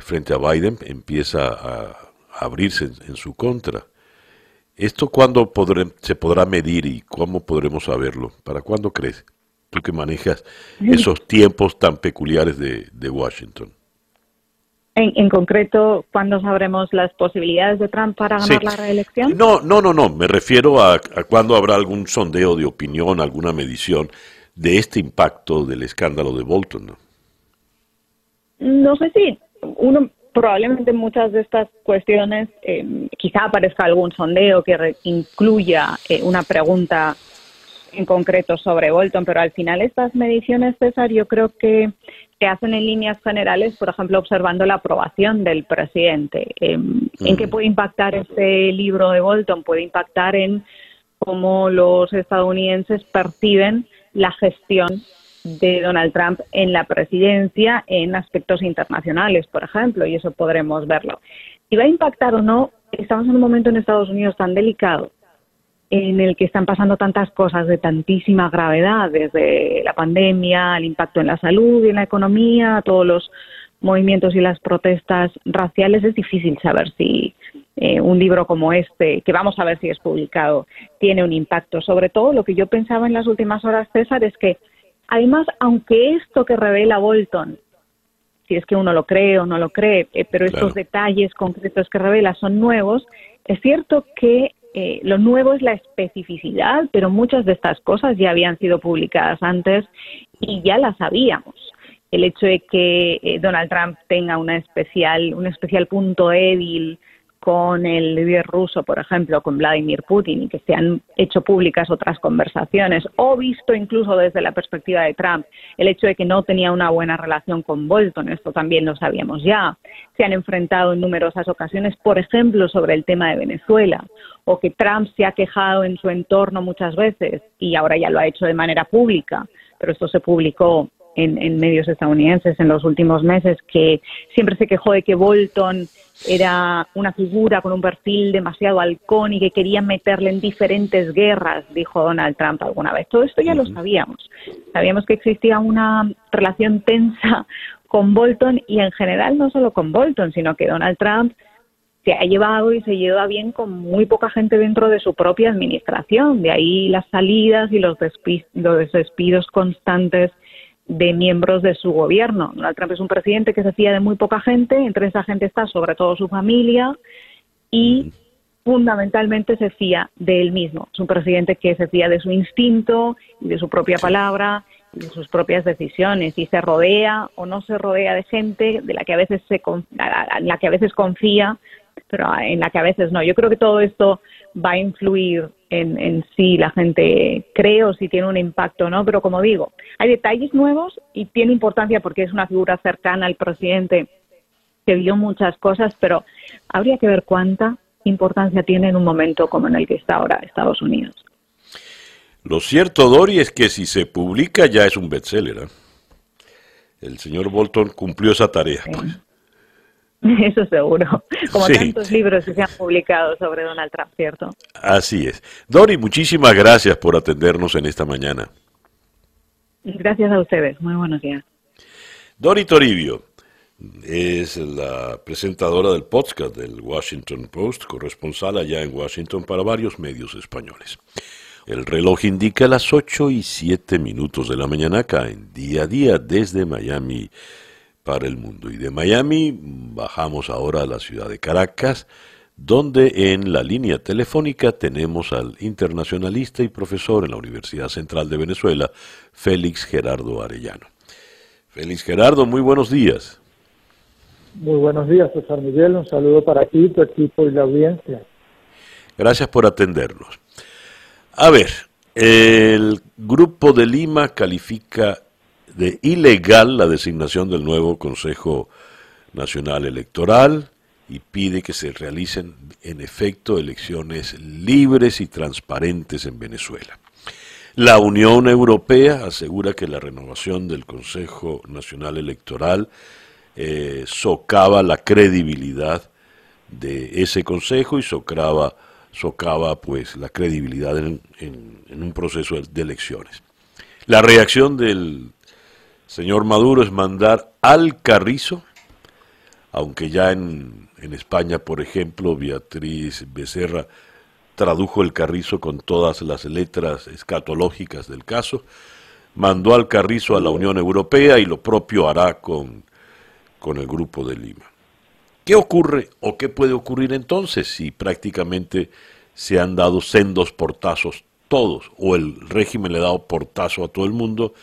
frente a Biden empieza a abrirse en su contra. ¿Esto cuándo se podrá medir y cómo podremos saberlo? ¿Para cuándo crees? Tú que manejas esos tiempos tan peculiares de Washington. En concreto, ¿cuándo sabremos las posibilidades de Trump para ganar la reelección? No. Me refiero a cuándo habrá algún sondeo de opinión, alguna medición de este impacto del escándalo de Bolton. No sé si uno, probablemente muchas de estas cuestiones, quizá aparezca algún sondeo que incluya una pregunta en concreto sobre Bolton, pero al final estas mediciones, César, yo creo que se hacen en líneas generales, por ejemplo, observando la aprobación del presidente. ¿En qué puede impactar este libro de Bolton? Puede impactar en cómo los estadounidenses perciben la gestión de Donald Trump en la presidencia en aspectos internacionales, por ejemplo, y eso podremos verlo. Si va a impactar o no, estamos en un momento en Estados Unidos tan delicado, en el que están pasando tantas cosas de tantísima gravedad, desde la pandemia, el impacto en la salud y en la economía, todos los movimientos y las protestas raciales, es difícil saber si un libro como este, que vamos a ver si es publicado, tiene un impacto. Sobre todo, lo que yo pensaba en las últimas horas, César, es que además, aunque esto que revela Bolton, si es que uno lo cree o no lo cree, pero estos detalles concretos que revela son nuevos, es cierto que lo nuevo es la especificidad, pero muchas de estas cosas ya habían sido publicadas antes y ya las sabíamos. El hecho de que Donald Trump tenga un especial punto débil con el líder ruso, por ejemplo, con Vladimir Putin, y que se han hecho públicas otras conversaciones, o visto incluso desde la perspectiva de Trump, el hecho de que no tenía una buena relación con Bolton, esto también lo sabíamos ya. Se han enfrentado en numerosas ocasiones, por ejemplo, sobre el tema de Venezuela, o que Trump se ha quejado en su entorno muchas veces, y ahora ya lo ha hecho de manera pública, pero esto se publicó en medios estadounidenses en los últimos meses, que siempre se quejó de que Bolton era una figura con un perfil demasiado halcón y que querían meterle en diferentes guerras, dijo Donald Trump alguna vez. Todo esto ya lo sabíamos. Sabíamos que existía una relación tensa con Bolton y en general no solo con Bolton, sino que Donald Trump se ha llevado y se lleva bien con muy poca gente dentro de su propia administración. De ahí las salidas y los despidos constantes de miembros de su gobierno. Donald Trump es un presidente que se hacía de muy poca gente, entre esa gente está sobre todo su familia y fundamentalmente se fía de él mismo. Es un presidente que se fía de su instinto y de su propia palabra y de sus propias decisiones, y se rodea o no se rodea de gente de la que a veces confía, pero en la que a veces no. Yo creo que todo esto va a influir en si la gente cree o si tiene un impacto o no, pero como digo, hay detalles nuevos y tiene importancia porque es una figura cercana al presidente que vio muchas cosas, pero habría que ver cuánta importancia tiene en un momento como en el que está ahora Estados Unidos. Lo cierto, Dori, es que si se publica ya es un bestseller, ¿eh? El señor Bolton cumplió esa tarea, pues. Eso seguro, como tantos libros que se han publicado sobre Donald Trump, ¿cierto? Así es. Dori, muchísimas gracias por atendernos en esta mañana. Gracias a ustedes, muy buenos días. Dori Toribio es la presentadora del podcast del Washington Post, corresponsal allá en Washington para varios medios españoles. El reloj indica las 8:07 de la mañana acá en Día a Día desde Miami para el mundo. Y de Miami bajamos ahora a la ciudad de Caracas, donde en la línea telefónica tenemos al internacionalista y profesor en la Universidad Central de Venezuela, Félix Gerardo Arellano. Félix Gerardo, muy buenos días. Muy buenos días, César Miguel. Un saludo para ti, tu equipo y la audiencia. Gracias por atendernos. A ver, el Grupo de Lima califica de ilegal la designación del nuevo Consejo Nacional Electoral y pide que se realicen, en efecto, elecciones libres y transparentes en Venezuela. La Unión Europea asegura que la renovación del Consejo Nacional Electoral socava la credibilidad de ese consejo y socava pues la credibilidad en un proceso de elecciones. La reacción del señor Maduro es mandar al carrizo, aunque ya en España, por ejemplo, Beatriz Becerra tradujo el carrizo con todas las letras escatológicas del caso, mandó al carrizo a la Unión Europea y lo propio hará con el Grupo de Lima. ¿Qué ocurre o qué puede ocurrir entonces si prácticamente se han dado sendos portazos todos o el régimen le ha dado portazo a todo el mundo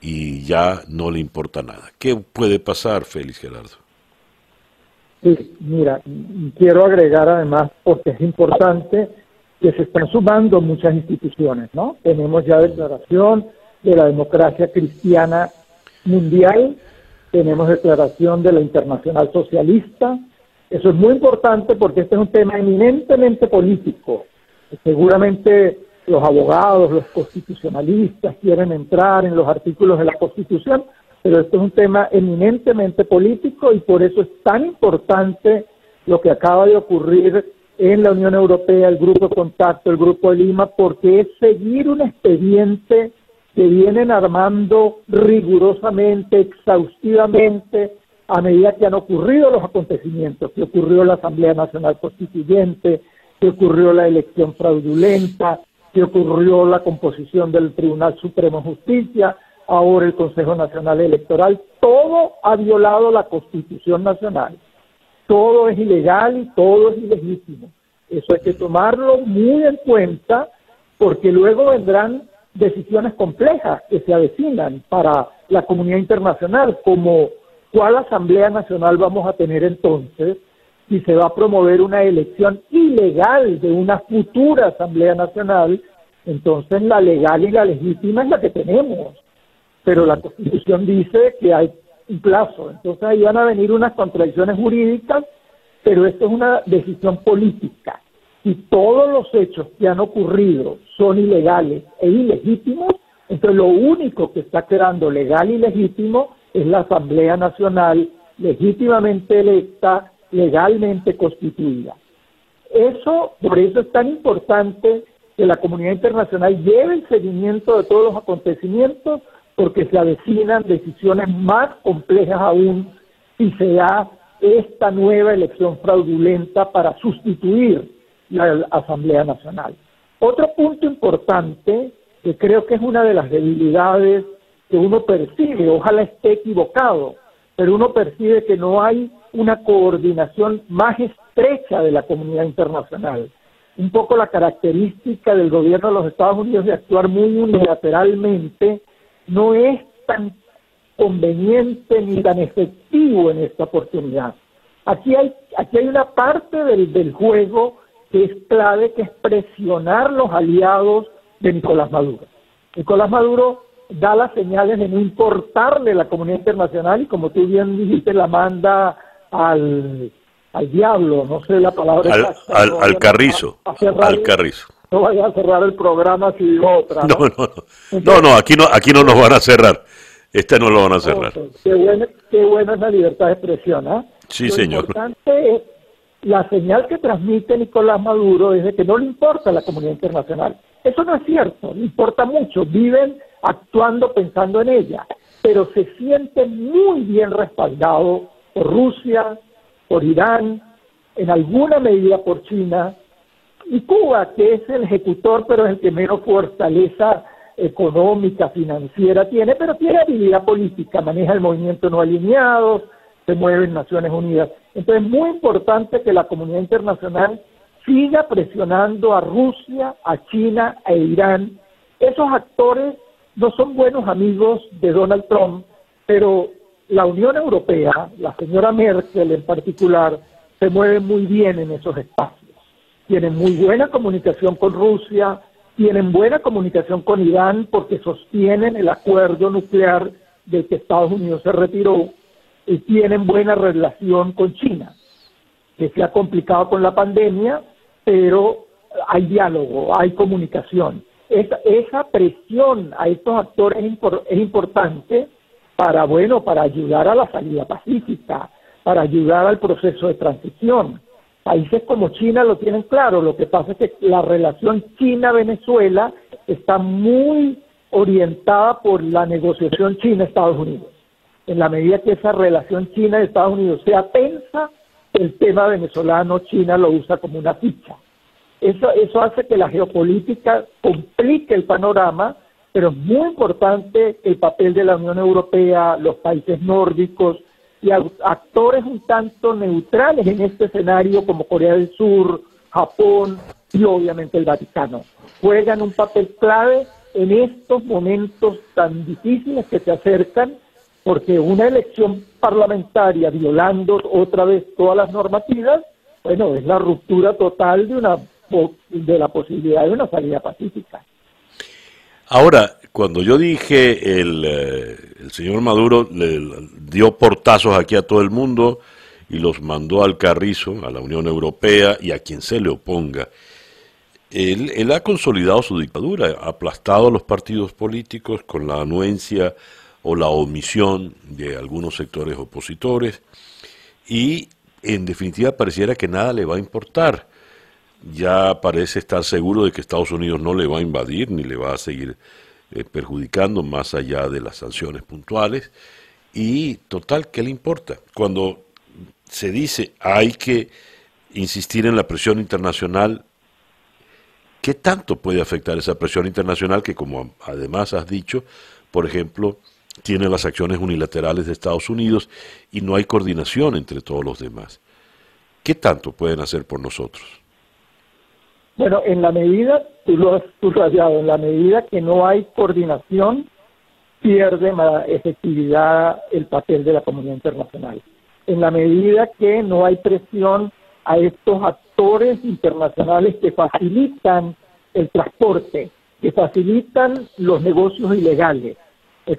y ya no le importa nada? ¿Qué puede pasar, Félix Gerardo? Sí, mira, quiero agregar además, porque es importante, que se están sumando muchas instituciones, ¿no? Tenemos ya declaración de la democracia cristiana mundial, tenemos declaración de la Internacional Socialista. Eso es muy importante porque este es un tema eminentemente político. Seguramente los abogados, los constitucionalistas quieren entrar en los artículos de la Constitución, pero esto es un tema eminentemente político y por eso es tan importante lo que acaba de ocurrir en la Unión Europea, el Grupo de Contacto, el Grupo de Lima, porque es seguir un expediente que vienen armando rigurosamente, exhaustivamente, a medida que han ocurrido los acontecimientos, que ocurrió la Asamblea Nacional Constituyente, que ocurrió la elección fraudulenta, que ocurrió la composición del Tribunal Supremo de Justicia, ahora el Consejo Nacional Electoral. Todo ha violado la Constitución Nacional. Todo es ilegal y todo es ilegítimo. Eso hay que tomarlo muy en cuenta, porque luego vendrán decisiones complejas que se avecinan para la comunidad internacional, como cuál Asamblea Nacional vamos a tener entonces, si se va a promover una elección ilegal de una futura Asamblea Nacional. Entonces la legal y la legítima es la que tenemos, pero la Constitución dice que hay un plazo, entonces ahí van a venir unas contradicciones jurídicas, pero esto es una decisión política. Si todos los hechos que han ocurrido son ilegales e ilegítimos, entonces lo único que está quedando legal y legítimo es la Asamblea Nacional legítimamente electa, legalmente constituida. Eso, por eso es tan importante que la comunidad internacional lleve el seguimiento de todos los acontecimientos, porque se avecinan decisiones más complejas aún si se da esta nueva elección fraudulenta para sustituir la Asamblea Nacional. Otro punto importante, que creo que es una de las debilidades que uno percibe, ojalá esté equivocado, pero uno percibe que no hay una coordinación más estrecha de la comunidad internacional. Un poco la característica del gobierno de los Estados Unidos de actuar muy unilateralmente no es tan conveniente ni tan efectivo en esta oportunidad. Aquí hay una parte del juego que es clave, que es presionar los aliados de Nicolás Maduro. Nicolás Maduro da las señales de no importarle la comunidad internacional y, como tú bien dijiste, la manda al diablo, no sé la palabra exacta. Al carrizo, al carrizo. No vayan a cerrar el programa si digo otra, ¿no? No, aquí no nos van a cerrar. Este no lo van a cerrar. Okay. Qué bueno es la libertad de expresión, ¿eh? Sí, señor. La señal que transmite Nicolás Maduro es de que no le importa a la comunidad internacional. Eso no es cierto, le importa mucho, viven actuando pensando en ella, pero se siente muy bien respaldado por Rusia, por Irán, en alguna medida por China, y Cuba, que es el ejecutor, pero es el que menos fortaleza económica, financiera tiene, pero tiene habilidad política, maneja el movimiento no alineado, se mueve en Naciones Unidas. Entonces es muy importante que la comunidad internacional siga presionando a Rusia, a China, a Irán. Esos actores no son buenos amigos de Donald Trump, pero la Unión Europea, la señora Merkel en particular, se mueve muy bien en esos espacios. Tienen muy buena comunicación con Rusia, tienen buena comunicación con Irán porque sostienen el acuerdo nuclear del que Estados Unidos se retiró, y tienen buena relación con China, que se ha complicado con la pandemia, pero hay diálogo, hay comunicación. Esa presión a estos actores es importante para, bueno, para ayudar a la salida pacífica, para ayudar al proceso de transición. Países como China lo tienen claro, lo que pasa es que la relación China-Venezuela está muy orientada por la negociación China-Estados Unidos. En la medida que esa relación China-Estados Unidos sea tensa, el tema venezolano China lo usa como una ficha. Eso hace que la geopolítica complique el panorama, pero es muy importante el papel de la Unión Europea, los países nórdicos y actores un tanto neutrales en este escenario como Corea del Sur, Japón y obviamente el Vaticano. Juegan un papel clave en estos momentos tan difíciles que se acercan, porque una elección parlamentaria violando otra vez todas las normativas, bueno, es la ruptura total de la posibilidad de una salida pacífica. Ahora, cuando yo dije el señor Maduro le dio portazos aquí a todo el mundo y los mandó al carrizo, a la Unión Europea y a quien se le oponga, él ha consolidado su dictadura, ha aplastado a los partidos políticos con la anuencia o la omisión de algunos sectores opositores y en definitiva pareciera que nada le va a importar. Ya parece estar seguro de que Estados Unidos no le va a invadir ni le va a seguir perjudicando más allá de las sanciones puntuales y total, ¿qué le importa? Cuando se dice hay que insistir en la presión internacional, ¿qué tanto puede afectar esa presión internacional que, como además has dicho, por ejemplo, tiene las acciones unilaterales de Estados Unidos y no hay coordinación entre todos los demás? ¿Qué tanto pueden hacer por nosotros? Bueno, en la medida, tú lo has subrayado, en la medida que no hay coordinación, pierde la efectividad el papel de la comunidad internacional. En la medida que no hay presión a estos actores internacionales que facilitan el transporte, que facilitan los negocios ilegales.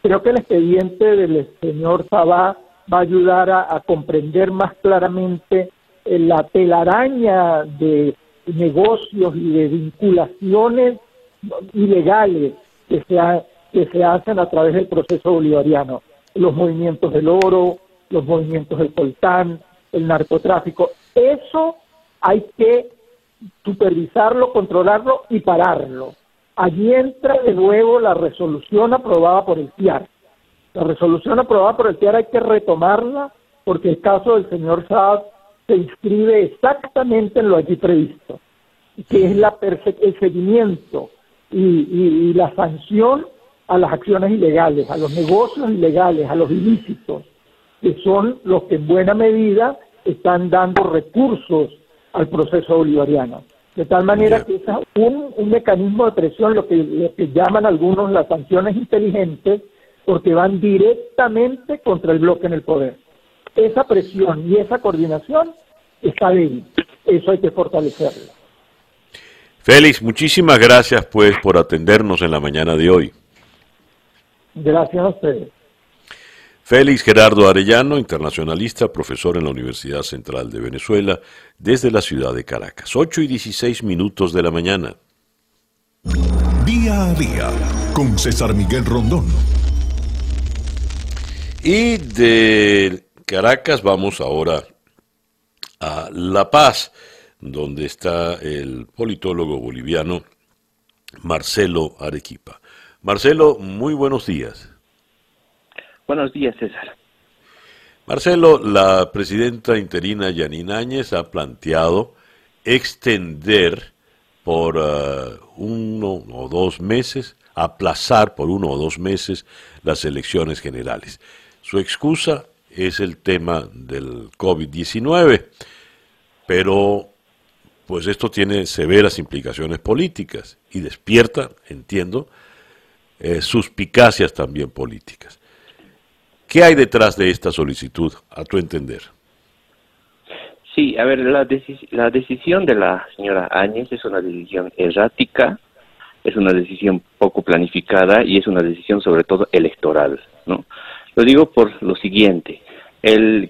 Creo que el expediente del señor Sabá va a ayudar a comprender más claramente la telaraña de negocios y de vinculaciones ilegales que se hacen a través del proceso bolivariano. Los movimientos del oro, los movimientos del coltán, el narcotráfico. Eso hay que supervisarlo, controlarlo y pararlo. Allí entra de nuevo la resolución aprobada por el TIAR. La resolución aprobada por el TIAR hay que retomarla porque el caso del señor Saab se inscribe exactamente en lo allí previsto, que es el seguimiento y la sanción a las acciones ilegales, a los negocios ilegales, a los ilícitos, que son los que en buena medida están dando recursos al proceso bolivariano. De tal manera que es un mecanismo de presión, lo que llaman algunos las sanciones inteligentes, porque van directamente contra el bloque en el poder. Esa presión y esa coordinación está débil. Eso hay que fortalecerlo. Félix, muchísimas gracias pues por atendernos en la mañana de hoy. Gracias a ustedes. Félix Gerardo Arellano, internacionalista, profesor en la Universidad Central de Venezuela, desde la ciudad de Caracas. 8:16 de la mañana. Día a día, con César Miguel Rondón. Y de Caracas vamos ahora a La Paz, donde está el politólogo boliviano Marcelo Arequipa. Marcelo, muy buenos días. Buenos días, César. Marcelo, la presidenta interina Jeanine Áñez ha planteado extender por 1 o 2 meses, aplazar por 1 o 2 meses las elecciones generales. Su excusa, es el tema del COVID-19, pero pues esto tiene severas implicaciones políticas y despierta, entiendo, suspicacias también políticas. ¿Qué hay detrás de esta solicitud, a tu entender? Sí, a ver, la decisión de la señora Áñez es una decisión errática, es una decisión poco planificada y es una decisión sobre todo electoral, ¿no? Lo digo por lo siguiente,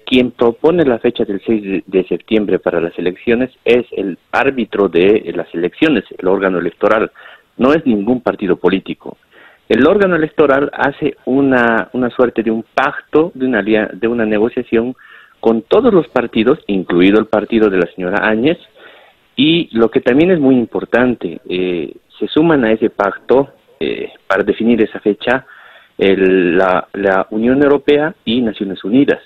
quien propone la fecha del 6 de septiembre para las elecciones es el árbitro de las elecciones, el órgano electoral, no es ningún partido político. El órgano electoral hace una suerte de un pacto, de una negociación con todos los partidos, incluido el partido de la señora Áñez, y lo que también es muy importante, se suman a ese pacto para definir esa fecha la Unión Europea y Naciones Unidas.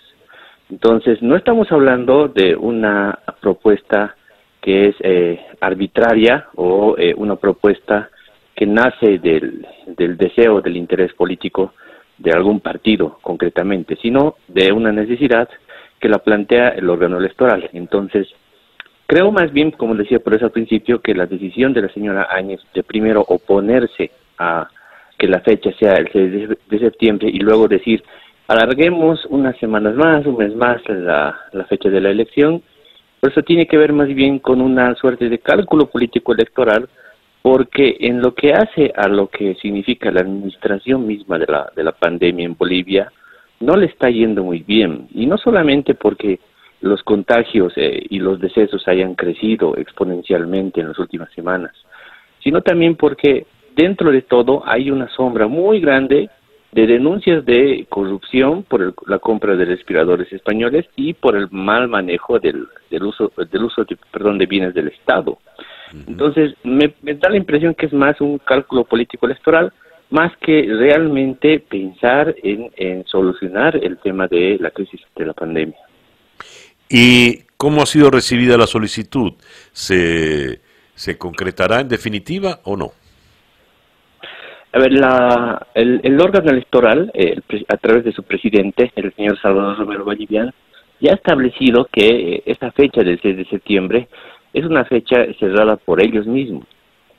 Entonces, no estamos hablando de una propuesta que es arbitraria o una propuesta que nace del deseo, del interés político de algún partido concretamente, sino de una necesidad que la plantea el órgano electoral. Entonces, creo más bien, como decía por eso al principio, que la decisión de la señora Áñez de primero oponerse a que la fecha sea el 6 de septiembre y luego decir, alarguemos unas semanas más, un mes más la fecha de la elección, por eso tiene que ver más bien con una suerte de cálculo político electoral, porque en lo que hace a lo que significa la administración misma de la pandemia en Bolivia, no le está yendo muy bien. Y no solamente porque los contagios y los decesos hayan crecido exponencialmente en las últimas semanas, sino también porque dentro de todo hay una sombra muy grande de denuncias de corrupción por la compra de respiradores españoles y por el mal manejo del uso de bienes del Estado. Entonces, me da la impresión que es más un cálculo político-electoral, más que realmente pensar en solucionar el tema de la crisis de la pandemia. ¿Y cómo ha sido recibida la solicitud? ¿Se concretará en definitiva o no? A ver, el órgano electoral, a través de su presidente, el señor Salvador Romero Vallivian, ya ha establecido que esta fecha del 6 de septiembre es una fecha cerrada por ellos mismos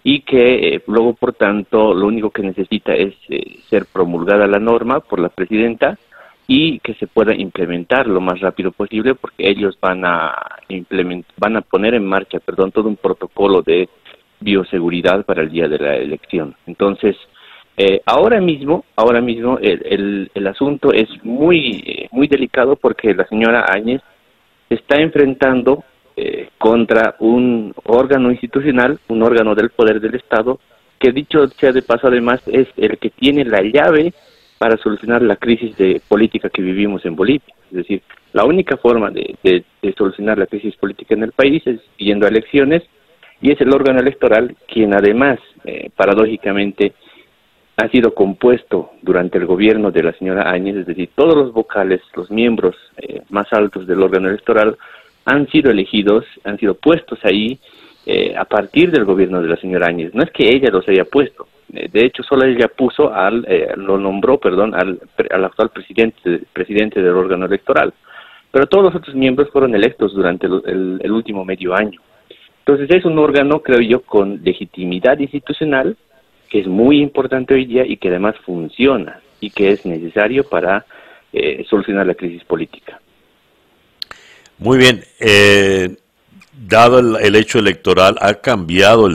y que luego, por tanto, lo único que necesita es ser promulgada la norma por la presidenta y que se pueda implementar lo más rápido posible, porque ellos van a poner en marcha, perdón, todo un protocolo de bioseguridad para el día de la elección. Entonces, ahora mismo el asunto es muy delicado, porque la señora Áñez está enfrentando contra un órgano institucional, un órgano del poder del Estado, que dicho sea de paso además es el que tiene la llave para solucionar la crisis política que vivimos en Bolivia. Es decir, la única forma de solucionar la crisis política en el país es yendo a elecciones, y es el órgano electoral quien además, paradójicamente, ha sido compuesto durante el gobierno de la señora Áñez, es decir, todos los vocales, los miembros más altos del órgano electoral, han sido elegidos, han sido puestos ahí a partir del gobierno de la señora Áñez. No es que ella los haya puesto, de hecho solo ella nombró al actual presidente del órgano electoral, pero todos los otros miembros fueron electos durante el último medio año. Entonces es un órgano, creo yo, con legitimidad institucional, que es muy importante hoy día y que además funciona y que es necesario para solucionar la crisis política. Muy bien, dado el hecho electoral, ¿ha cambiado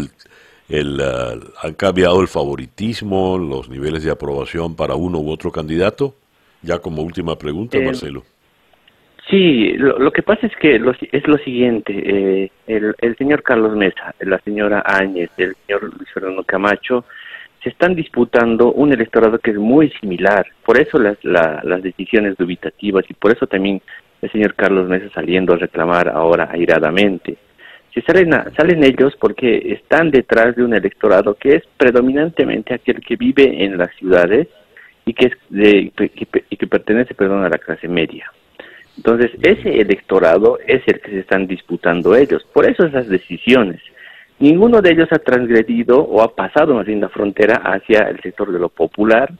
¿han cambiado el favoritismo, los niveles de aprobación para uno u otro candidato? Ya como última pregunta, Marcelo. Sí, lo que pasa es que es lo siguiente, el señor Carlos Mesa, la señora Áñez, el señor Luis Fernando Camacho, se están disputando un electorado que es muy similar, por eso las decisiones dubitativas y por eso también el señor Carlos Mesa saliendo a reclamar ahora airadamente. Si salen ellos porque están detrás de un electorado que es predominantemente aquel que vive en las ciudades y que pertenece, perdón, a la clase media. Entonces, ese electorado es el que se están disputando ellos. Por eso esas decisiones. Ninguno de ellos ha transgredido o ha pasado más bien la frontera hacia el sector de lo popular,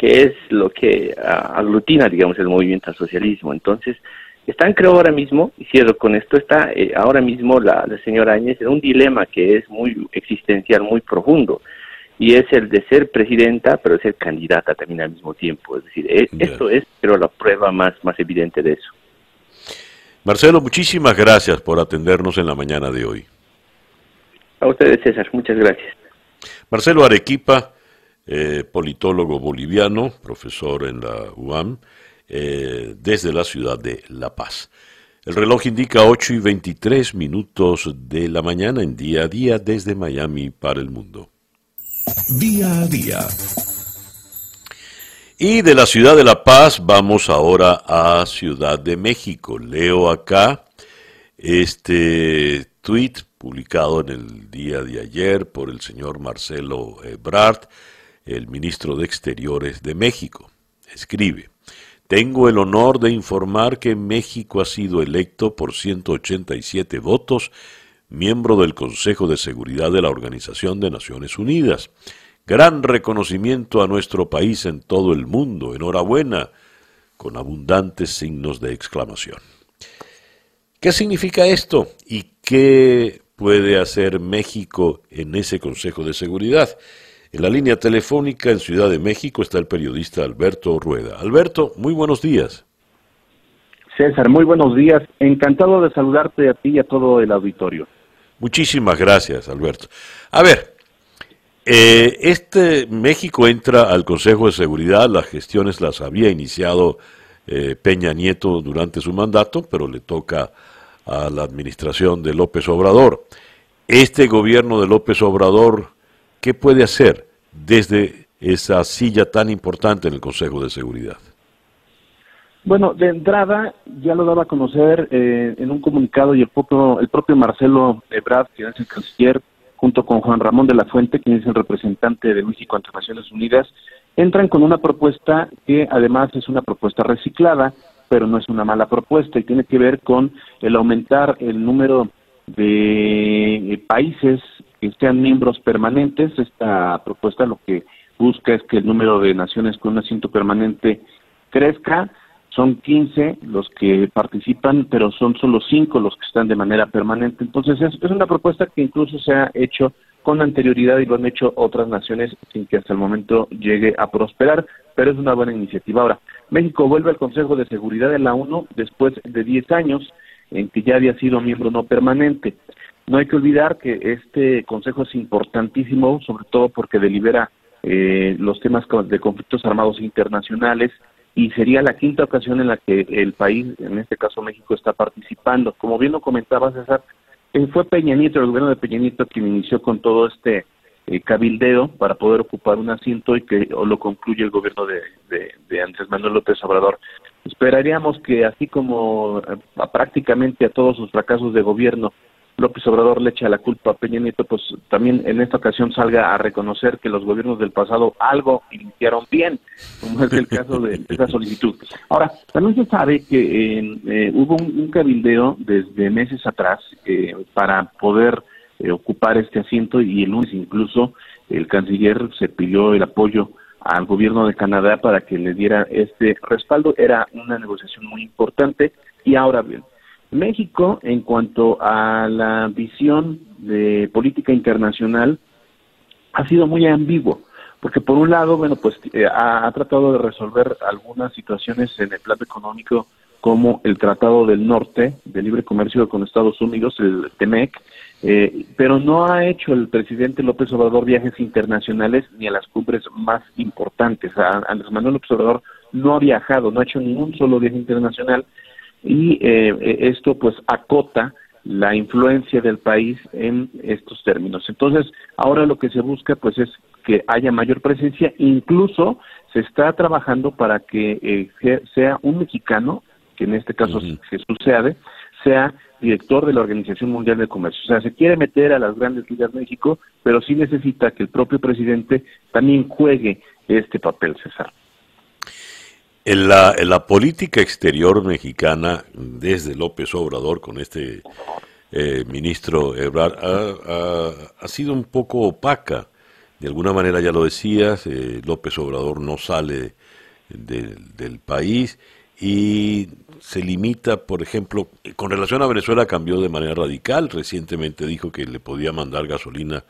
que es lo que aglutina, digamos, el movimiento al socialismo. Entonces, están, creo, ahora mismo, y cierro con esto, está ahora mismo la señora Áñez en un dilema que es muy existencial, muy profundo, y es el de ser presidenta, pero ser candidata también al mismo tiempo. Es decir, esto es, creo, la prueba más evidente de eso. Marcelo, muchísimas gracias por atendernos en la mañana de hoy. A ustedes, César, muchas gracias. Marcelo Arequipa, politólogo boliviano, profesor en la UAM, desde la ciudad de La Paz. El reloj indica 8:23 de la mañana en Día a Día desde Miami para el mundo. Día a Día. Y de la ciudad de La Paz vamos ahora a Ciudad de México. Leo acá este tuit publicado en el día de ayer por el señor Marcelo Ebrard, el ministro de Exteriores de México. Escribe: tengo el honor de informar que México ha sido electo por 187 votos, miembro del Consejo de Seguridad de la Organización de Naciones Unidas. Gran reconocimiento a nuestro país en todo el mundo. Enhorabuena, con abundantes signos de exclamación. ¿Qué significa esto? ¿Y qué puede hacer México en ese Consejo de Seguridad? En la línea telefónica en Ciudad de México está el periodista Alberto Rueda. Alberto, muy buenos días. César, muy buenos días. Encantado de saludarte a ti y a todo el auditorio. Muchísimas gracias, Alberto. A ver, México entra al Consejo de Seguridad. Las gestiones las había iniciado Peña Nieto durante su mandato, pero le toca a la administración de López Obrador. Este gobierno de López Obrador, ¿qué puede hacer desde esa silla tan importante en el Consejo de Seguridad? Bueno, de entrada, ya lo daba a conocer en un comunicado y el propio Marcelo Ebrard, que es el canciller, junto con Juan Ramón de la Fuente, quien es el representante de México ante Naciones Unidas, entran con una propuesta que además es una propuesta reciclada, pero no es una mala propuesta y tiene que ver con el aumentar el número de países que sean miembros permanentes. Esta propuesta lo que busca es que el número de naciones con un asiento permanente crezca. Son 15 los que participan, pero son solo 5 los que están de manera permanente. Entonces es una propuesta que incluso se ha hecho con anterioridad y lo han hecho otras naciones sin que hasta el momento llegue a prosperar, pero es una buena iniciativa. Ahora, México vuelve al Consejo de Seguridad de la ONU después de 10 años en que ya había sido miembro no permanente. No hay que olvidar que este consejo es importantísimo, sobre todo porque delibera los temas de conflictos armados internacionales, y sería la quinta ocasión en la que el país, en este caso México, está participando. Como bien lo comentaba César, fue Peña Nieto, el gobierno de Peña Nieto, quien inició con todo este cabildeo para poder ocupar un asiento y que lo concluye el gobierno de Andrés Manuel López Obrador. Esperaríamos que, así como prácticamente a todos sus fracasos de gobierno, López Obrador le echa la culpa a Peña Nieto, pues también en esta ocasión salga a reconocer que los gobiernos del pasado algo iniciaron bien, como es el caso de esa solicitud. Ahora, también se sabe que hubo un cabildeo desde meses atrás para poder ocupar este asiento, y el lunes incluso el canciller se pidió el apoyo al gobierno de Canadá para que le diera este respaldo. Era una negociación muy importante, y ahora bien, México, en cuanto a la visión de política internacional, ha sido muy ambiguo, porque por un lado, bueno, pues ha tratado de resolver algunas situaciones en el plano económico, como el Tratado del Norte de Libre Comercio con Estados Unidos, el TEMEC, pero no ha hecho el presidente López Obrador viajes internacionales ni a las cumbres más importantes. Andrés Manuel López Obrador no ha viajado, no ha hecho ningún solo viaje internacional, y esto pues acota la influencia del país en estos términos. Entonces, ahora lo que se busca pues es que haya mayor presencia. Incluso se está trabajando para que sea un mexicano, que en este caso es Jesús Seade, sea director de la Organización Mundial de Comercio. O sea, se quiere meter a las grandes ligas de México, pero sí necesita que el propio presidente también juegue este papel, César. En la política exterior mexicana, desde López Obrador, con este ministro Ebrard, ha sido un poco opaca. De alguna manera, ya lo decías, López Obrador no sale del país y se limita, por ejemplo, con relación a Venezuela cambió de manera radical. Recientemente dijo que le podía mandar gasolina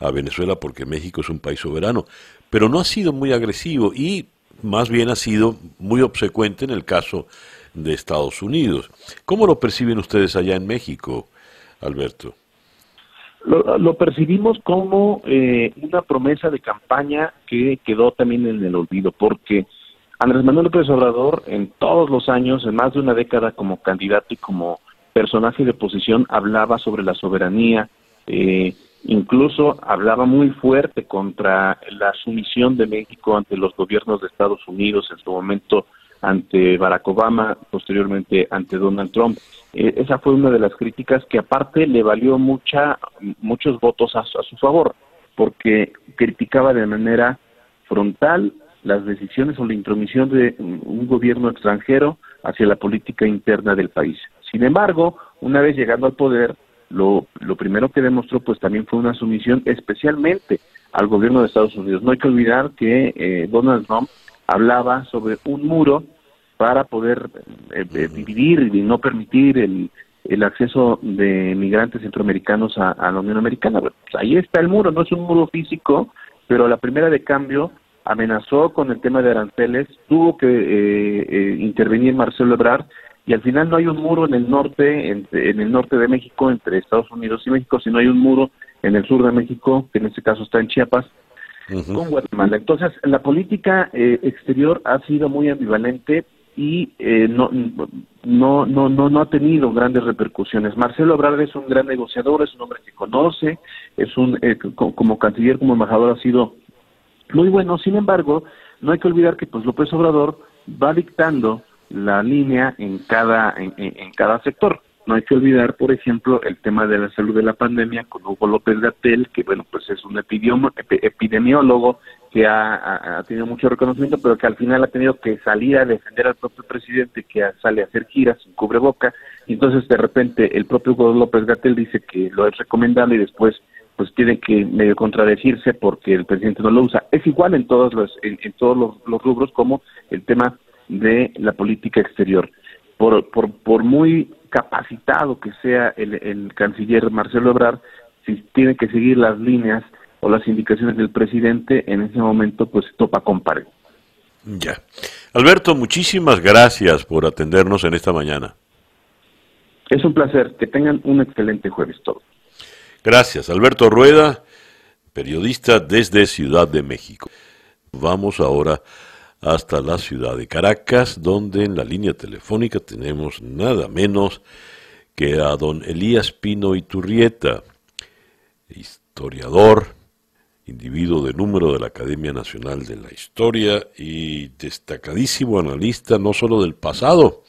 a Venezuela porque México es un país soberano, pero no ha sido muy agresivo y más bien ha sido muy obsecuente en el caso de Estados Unidos. ¿Cómo lo perciben ustedes allá en México, Alberto? Lo percibimos como una promesa de campaña que quedó también en el olvido, porque Andrés Manuel López Obrador en todos los años, en más de una década como candidato y como personaje de oposición, hablaba sobre la soberanía, incluso hablaba muy fuerte contra la sumisión de México ante los gobiernos de Estados Unidos, en su momento ante Barack Obama, posteriormente ante Donald Trump. Esa fue una de las críticas que aparte le valió muchos votos a su favor, porque criticaba de manera frontal las decisiones o la intromisión de un gobierno extranjero hacia la política interna del país. Sin embargo, una vez llegando al poder, lo primero que demostró pues también fue una sumisión especialmente al gobierno de Estados Unidos. No hay que olvidar que Donald Trump hablaba sobre un muro para poder dividir y no permitir el acceso de migrantes centroamericanos a la Unión Americana. Pues ahí está el muro, no es un muro físico, pero la primera de cambio amenazó con el tema de aranceles, tuvo que intervenir Marcelo Ebrard, y al final no hay un muro en el norte, en el norte de México, entre Estados Unidos y México, sino hay un muro en el sur de México, que en este caso está en Chiapas, con Guatemala. Entonces, la política exterior ha sido muy ambivalente y no ha tenido grandes repercusiones. Marcelo Ebrard es un gran negociador, es un hombre que conoce, es un como canciller, como embajador ha sido muy bueno. Sin embargo, no hay que olvidar que pues López Obrador va dictando la línea en cada sector. No hay que olvidar, por ejemplo, el tema de la salud de la pandemia con Hugo López Gatell, que bueno, pues es un epidemiólogo que ha tenido mucho reconocimiento, pero que al final ha tenido que salir a defender al propio presidente, que sale a hacer giras sin cubreboca, y entonces de repente el propio Hugo López Gatell dice que lo es recomendable y después pues tiene que medio contradecirse porque el presidente no lo usa. Es igual en todos los rubros, como el tema de la política exterior. Por muy capacitado que sea el canciller Marcelo Ebrard, si tiene que seguir las líneas o las indicaciones del presidente, en ese momento pues se topa con pared. Ya. Alberto, muchísimas gracias por atendernos en esta mañana. Es un placer. Que tengan un excelente jueves todos. Gracias. Alberto Rueda, periodista desde Ciudad de México. Vamos ahora hasta la ciudad de Caracas, donde en la línea telefónica tenemos nada menos que a don Elías Pino Iturrieta, historiador, individuo de número de la Academia Nacional de la Historia y destacadísimo analista no solo del pasado,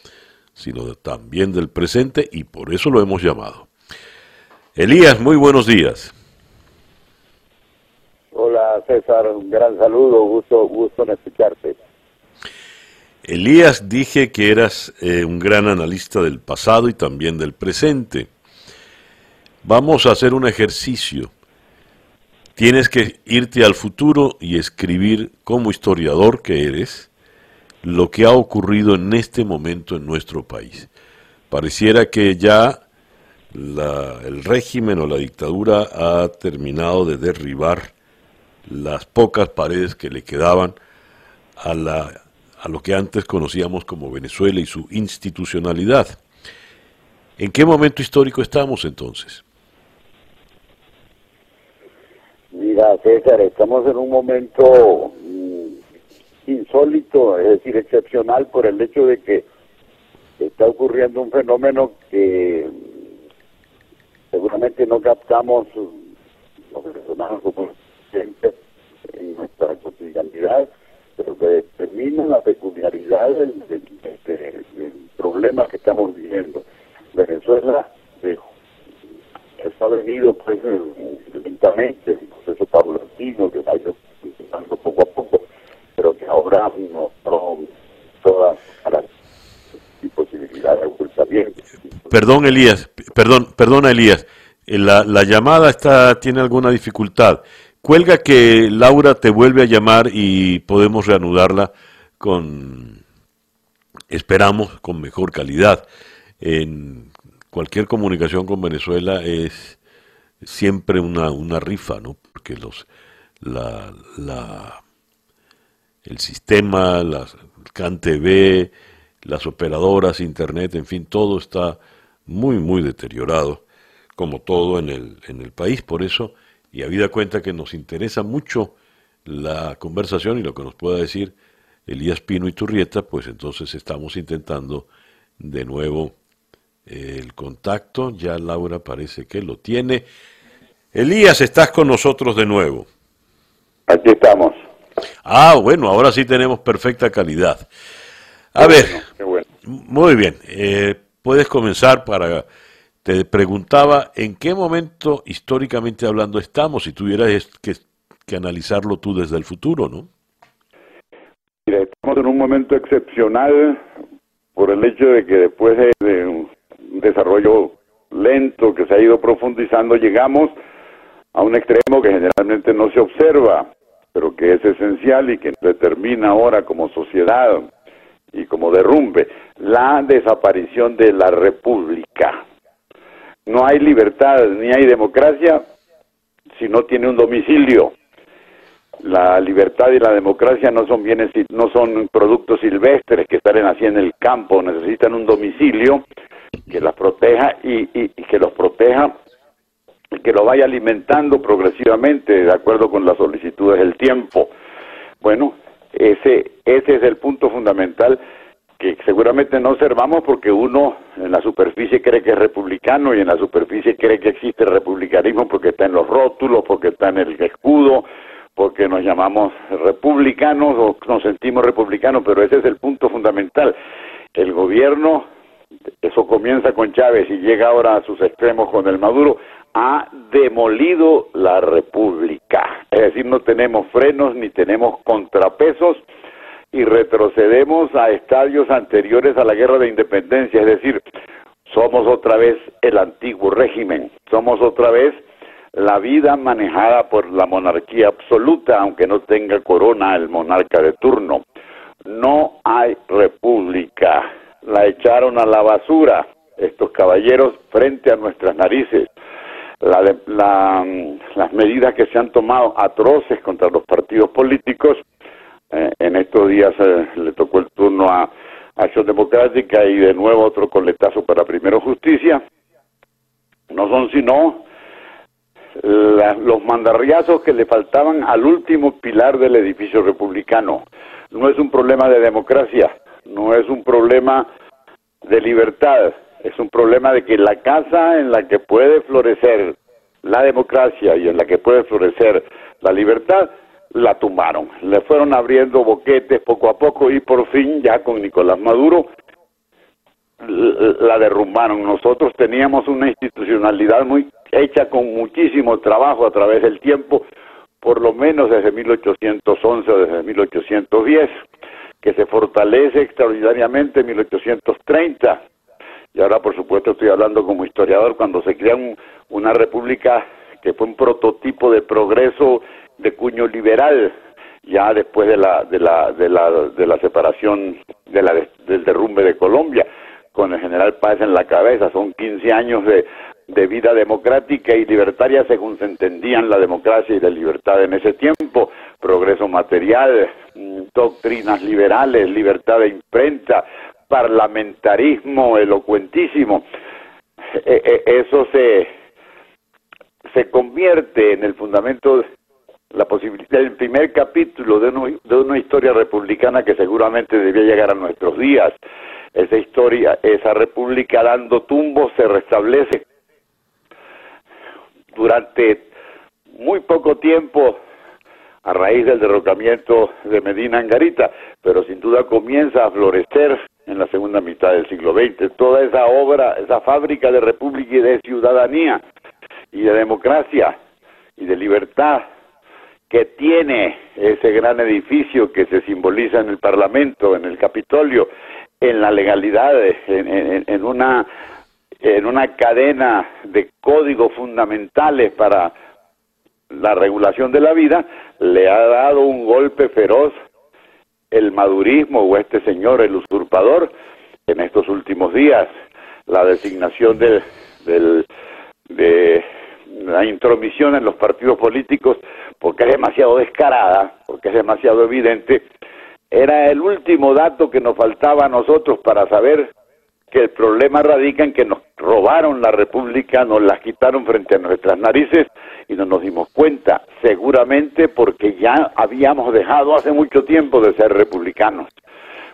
sino también del presente, y por eso lo hemos llamado. Elías, muy buenos días. Hola César, un gran saludo, gusto en escucharte. Elías, dije que eras un gran analista del pasado y también del presente. Vamos a hacer un ejercicio. Tienes que irte al futuro y escribir, como historiador que eres, lo que ha ocurrido en este momento en nuestro país. Pareciera que ya el régimen o la dictadura ha terminado de derribar las pocas paredes que le quedaban a lo que antes conocíamos como Venezuela y su institucionalidad. ¿En qué momento histórico estamos entonces? Mira, César, estamos en un momento insólito, es decir, excepcional, por el hecho de que está ocurriendo un fenómeno que seguramente no captamos los personajes como gente en nuestra cotidianidad, pero que determina la peculiaridad del problema que estamos viviendo. Venezuela ha venido pues lentamente, un proceso paulatino que va funcionando poco a poco, pero que ahora nos trae todas las posibilidades de ocultamiento. Perdón, Elías. Perdona, Elías, la llamada tiene alguna dificultad. Cuelga que Laura te vuelve a llamar y podemos reanudarla con, esperamos, con mejor calidad. En cualquier comunicación con Venezuela es siempre una rifa, ¿no? Porque el sistema, CanTV, las operadoras, Internet, en fin, todo está muy, muy deteriorado, como todo en el país. Por eso, y habida cuenta que nos interesa mucho la conversación y lo que nos pueda decir Elías Pino Iturrieta, pues entonces estamos intentando de nuevo el contacto. Ya Laura parece que lo tiene. Elías, estás con nosotros de nuevo. Aquí estamos. Ah, bueno, ahora sí tenemos perfecta calidad. A ver, qué bueno. Muy bien, puedes comenzar para... Te preguntaba en qué momento, históricamente hablando, estamos, si tuvieras que analizarlo tú desde el futuro, ¿no? Mira, estamos en un momento excepcional por el hecho de que después de un desarrollo lento que se ha ido profundizando, llegamos a un extremo que generalmente no se observa, pero que es esencial y que nos determina ahora como sociedad y como derrumbe, la desaparición de la república. No hay libertad ni hay democracia si no tiene un domicilio. La libertad y la democracia no son bienes, no son productos silvestres que salen así en el campo, necesitan un domicilio que las proteja y que los proteja y que lo vaya alimentando progresivamente de acuerdo con las solicitudes del tiempo. Bueno, ese es el punto fundamental que seguramente no observamos porque uno en la superficie cree que es republicano y en la superficie cree que existe republicanismo porque está en los rótulos, porque está en el escudo, porque nos llamamos republicanos o nos sentimos republicanos, pero ese es el punto fundamental. El gobierno, eso comienza con Chávez y llega ahora a sus extremos con el Maduro, ha demolido la república. Es decir, no tenemos frenos ni tenemos contrapesos, y retrocedemos a estadios anteriores a la Guerra de Independencia, es decir, somos otra vez el antiguo régimen, somos otra vez la vida manejada por la monarquía absoluta, aunque no tenga corona el monarca de turno. No hay república, la echaron a la basura estos caballeros frente a nuestras narices. Las medidas que se han tomado atroces contra los partidos políticos. En estos días le tocó el turno a Acción Democrática y de nuevo otro coletazo para Primero Justicia. No son sino los mandarriazos que le faltaban al último pilar del edificio republicano. No es un problema de democracia, no es un problema de libertad, es un problema de que la casa en la que puede florecer la democracia y en la que puede florecer la libertad, la tumbaron, le fueron abriendo boquetes poco a poco y por fin ya con Nicolás Maduro la derrumbaron. Nosotros teníamos una institucionalidad muy hecha con muchísimo trabajo a través del tiempo, por lo menos desde 1811, desde 1810, que se fortalece extraordinariamente en 1830. Y ahora por supuesto estoy hablando como historiador cuando se crea una república que fue un prototipo de progreso de cuño liberal, ya después de la separación, del derrumbe de Colombia, con el general Paz en la cabeza. Son 15 años de vida democrática y libertaria según se entendían la democracia y la libertad en ese tiempo, progreso material, doctrinas liberales, libertad de imprenta, parlamentarismo elocuentísimo. Eso se convierte en el fundamento el primer capítulo de una historia republicana que seguramente debía llegar a nuestros días. Esa historia, esa república dando tumbos se restablece. Durante muy poco tiempo, a raíz del derrocamiento de Medina Angarita, pero sin duda comienza a florecer en la segunda mitad del siglo XX. Toda esa obra, esa fábrica de república y de ciudadanía, y de democracia, y de libertad, que tiene ese gran edificio que se simboliza en el Parlamento, en el Capitolio, en la legalidad, en una cadena de códigos fundamentales para la regulación de la vida, le ha dado un golpe feroz el madurismo o este señor, el usurpador, en estos últimos días. La designación de la intromisión en los partidos políticos, porque es demasiado descarada, porque es demasiado evidente, era el último dato que nos faltaba a nosotros para saber que el problema radica en que nos robaron la república, nos las quitaron frente a nuestras narices y no nos dimos cuenta, seguramente porque ya habíamos dejado hace mucho tiempo de ser republicanos,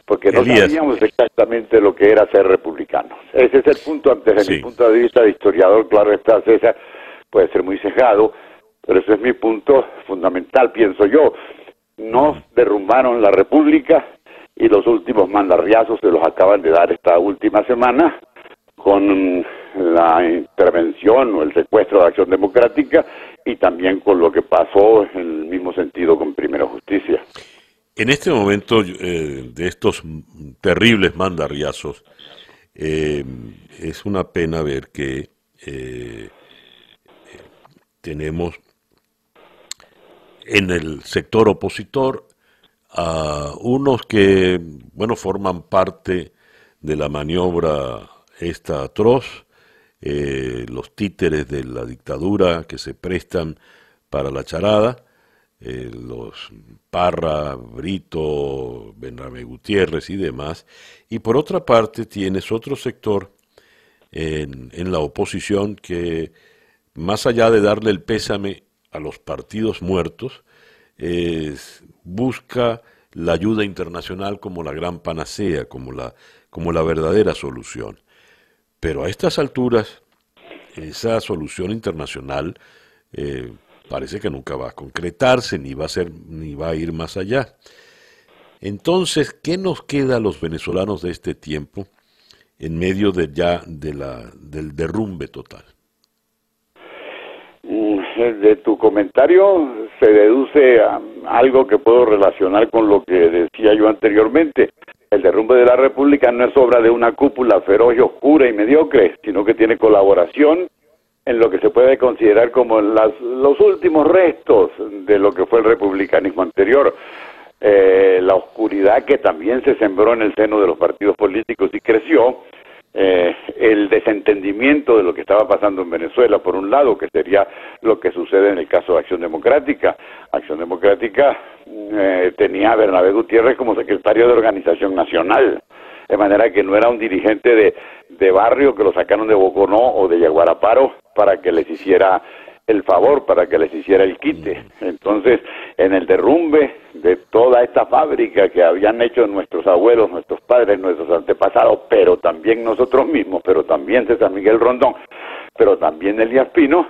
porque no sabíamos exactamente lo que era ser republicanos. Ese es el punto, desde mi punto de vista de historiador, claro está, César, puede ser muy sesgado, pero ese es mi punto fundamental, pienso yo. Nos derrumbaron la república, y los últimos mandarriazos se los acaban de dar esta última semana con la intervención o el secuestro de Acción Democrática y también con lo que pasó en el mismo sentido con Primero Justicia. En este momento de estos terribles mandarriazos, es una pena ver que tenemos en el sector opositor a unos que, bueno, forman parte de la maniobra esta atroz, los títeres de la dictadura que se prestan para la charada, los Parra, Brito, Bernabé Gutiérrez y demás, y por otra parte tienes otro sector en la oposición que, más allá de darle el pésame a los partidos muertos, busca la ayuda internacional como la gran panacea, como la verdadera solución. Pero a estas alturas, esa solución internacional parece que nunca va a concretarse, ni va a ir más allá. Entonces, ¿qué nos queda a los venezolanos de este tiempo en medio del derrumbe total? De tu comentario se deduce algo que puedo relacionar con lo que decía yo anteriormente. El derrumbe de la República no es obra de una cúpula feroz y oscura y mediocre, sino que tiene colaboración en lo que se puede considerar como los últimos restos de lo que fue el republicanismo anterior. La oscuridad que también se sembró en el seno de los partidos políticos y creció. El desentendimiento de lo que estaba pasando en Venezuela, por un lado, que sería lo que sucede en el caso de Acción Democrática. Acción Democrática tenía a Bernabé Gutiérrez como secretario de Organización Nacional, de manera que no era un dirigente de barrio que lo sacaron de Boconó o de Yaguaraparo para que les hiciera el favor, para que les hiciera el quite. Entonces, en el derrumbe de toda esta fábrica que habían hecho nuestros abuelos, nuestros padres, nuestros antepasados, pero también nosotros mismos, pero también César Miguel Rondón, pero también Elías Pino,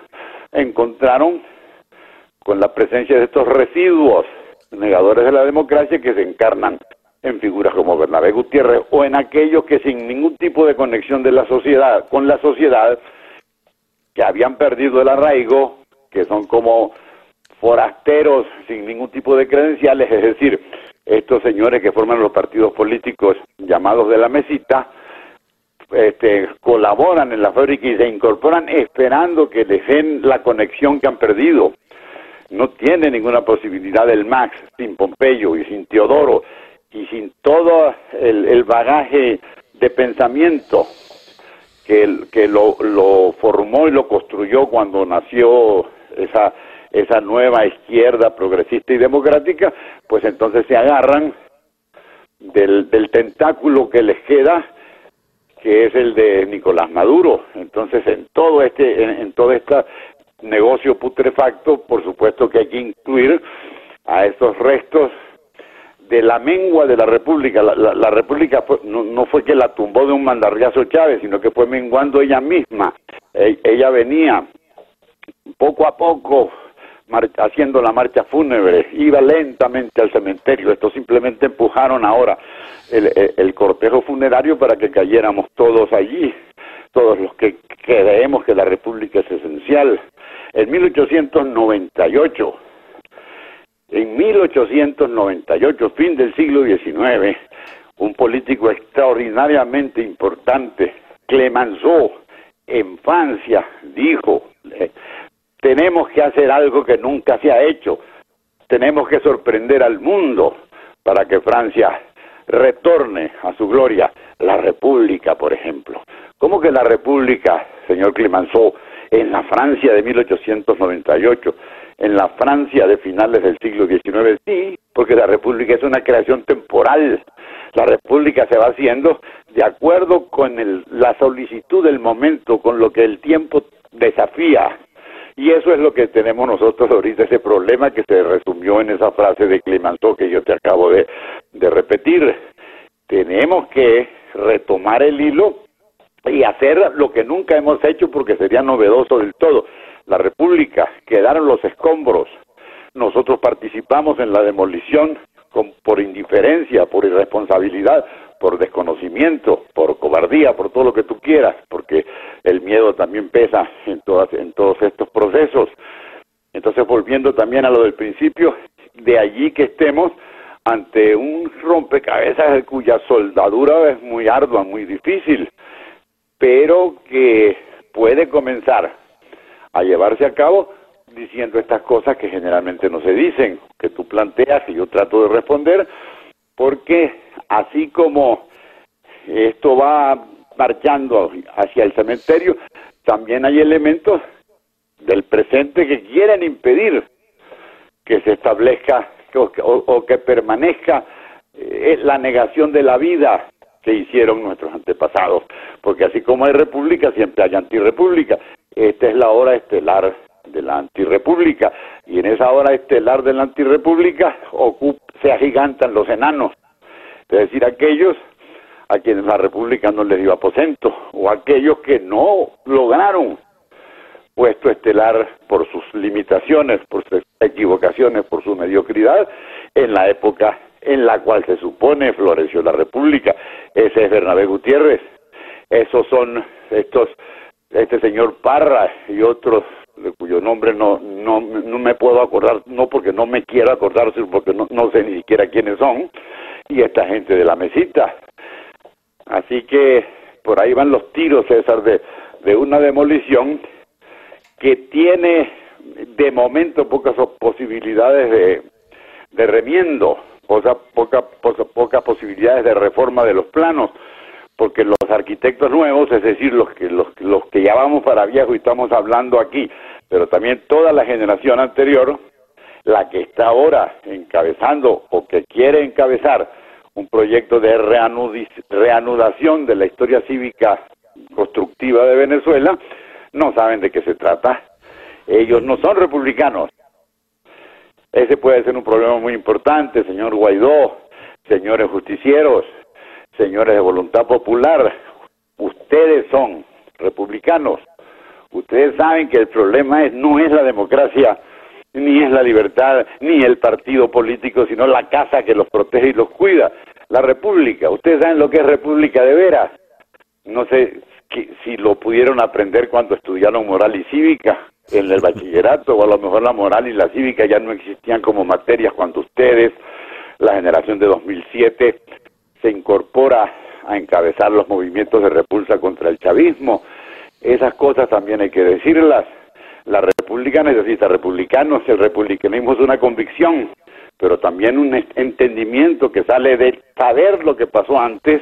encontraron con la presencia de estos residuos negadores de la democracia que se encarnan en figuras como Bernabé Gutiérrez o en aquellos que sin ningún tipo de conexión de la sociedad con la sociedad, que habían perdido el arraigo, que son como forasteros sin ningún tipo de credenciales, es decir, estos señores que forman los partidos políticos llamados de la mesita, colaboran en la fábrica y se incorporan esperando que les den la conexión que han perdido. No tiene ninguna posibilidad el MAX sin Pompeyo y sin Teodoro y sin todo el bagaje de pensamiento que lo formó y lo construyó cuando nació esa nueva izquierda progresista y democrática, pues entonces se agarran del tentáculo que les queda, que es el de Nicolás Maduro. Entonces, en todo este negocio putrefacto, por supuesto que hay que incluir a esos restos de la mengua de la República. La República no fue que la tumbó de un mandarriazo Chávez, sino que fue menguando ella misma. Ella venía poco a poco haciendo la marcha fúnebre, iba lentamente al cementerio. Esto simplemente empujaron ahora el cortejo funerario para que cayéramos todos allí, todos los que creemos que la República es esencial. En 1898... En 1898, fin del siglo XIX, un político extraordinariamente importante, Clemenceau, en Francia, dijo: Tenemos que hacer algo que nunca se ha hecho. Tenemos que sorprender al mundo para que Francia retorne a su gloria. La República, por ejemplo. ¿Cómo que la República, señor Clemenceau, en la Francia de 1898, en la Francia de finales del siglo XIX? Sí, porque la República es una creación temporal. La República se va haciendo de acuerdo con la solicitud del momento, con lo que el tiempo desafía. Y eso es lo que tenemos nosotros ahorita, ese problema que se resumió en esa frase de Clemenceau que yo te acabo de repetir. Tenemos que retomar el hilo y hacer lo que nunca hemos hecho, porque sería novedoso del todo. La República, quedaron los escombros. Nosotros participamos en la demolición por indiferencia, por irresponsabilidad, por desconocimiento, por cobardía, por todo lo que tú quieras, porque el miedo también pesa en todos estos procesos. Entonces, volviendo también a lo del principio, de allí que estemos ante un rompecabezas cuya soldadura es muy ardua, muy difícil, pero que puede comenzar a llevarse a cabo diciendo estas cosas que generalmente no se dicen, que tú planteas y yo trato de responder, porque así como esto va marchando hacia el cementerio, también hay elementos del presente que quieren impedir que se establezca o que permanezca la negación de la vida que hicieron nuestros antepasados, porque así como hay república, siempre hay antirrepública. Esta es la hora estelar de la antirrepública, y en esa hora estelar de la antirrepública se agigantan los enanos, es decir, aquellos a quienes la república no les dio aposento, o aquellos que no lograron puesto estelar por sus limitaciones, por sus equivocaciones, por su mediocridad, en la época en la cual se supone floreció la república. Ese es Bernabé Gutiérrez, esos son este señor Parra y otros de cuyo nombre no me puedo acordar, no porque no me quiero acordar, sino porque no sé ni siquiera quiénes son, y esta gente de la mesita. Así que por ahí van los tiros, César, de una demolición que tiene de momento pocas posibilidades de remiendo, pocas posibilidades de reforma de los planos, porque los arquitectos nuevos, es decir, los que ya vamos para viejo y estamos hablando aquí, pero también toda la generación anterior, la que está ahora encabezando o que quiere encabezar un proyecto de reanudación de la historia cívica constructiva de Venezuela, no saben de qué se trata. Ellos no son republicanos. Ese puede ser un problema muy importante, señor Guaidó, señores justicieros, señores de voluntad popular. Ustedes son republicanos. Ustedes saben que el problema no es la democracia, ni es la libertad, ni el partido político, sino la casa que los protege y los cuida. La república. Ustedes saben lo que es república de veras. No sé si lo pudieron aprender cuando estudiaron moral y cívica en el bachillerato, o a lo mejor la moral y la cívica ya no existían como materias cuando ustedes, la generación de 2007, se incorpora a encabezar los movimientos de repulsa contra el chavismo. Esas cosas también hay que decirlas. La república necesita republicanos, el republicanismo es una convicción, pero también un entendimiento que sale de saber lo que pasó antes,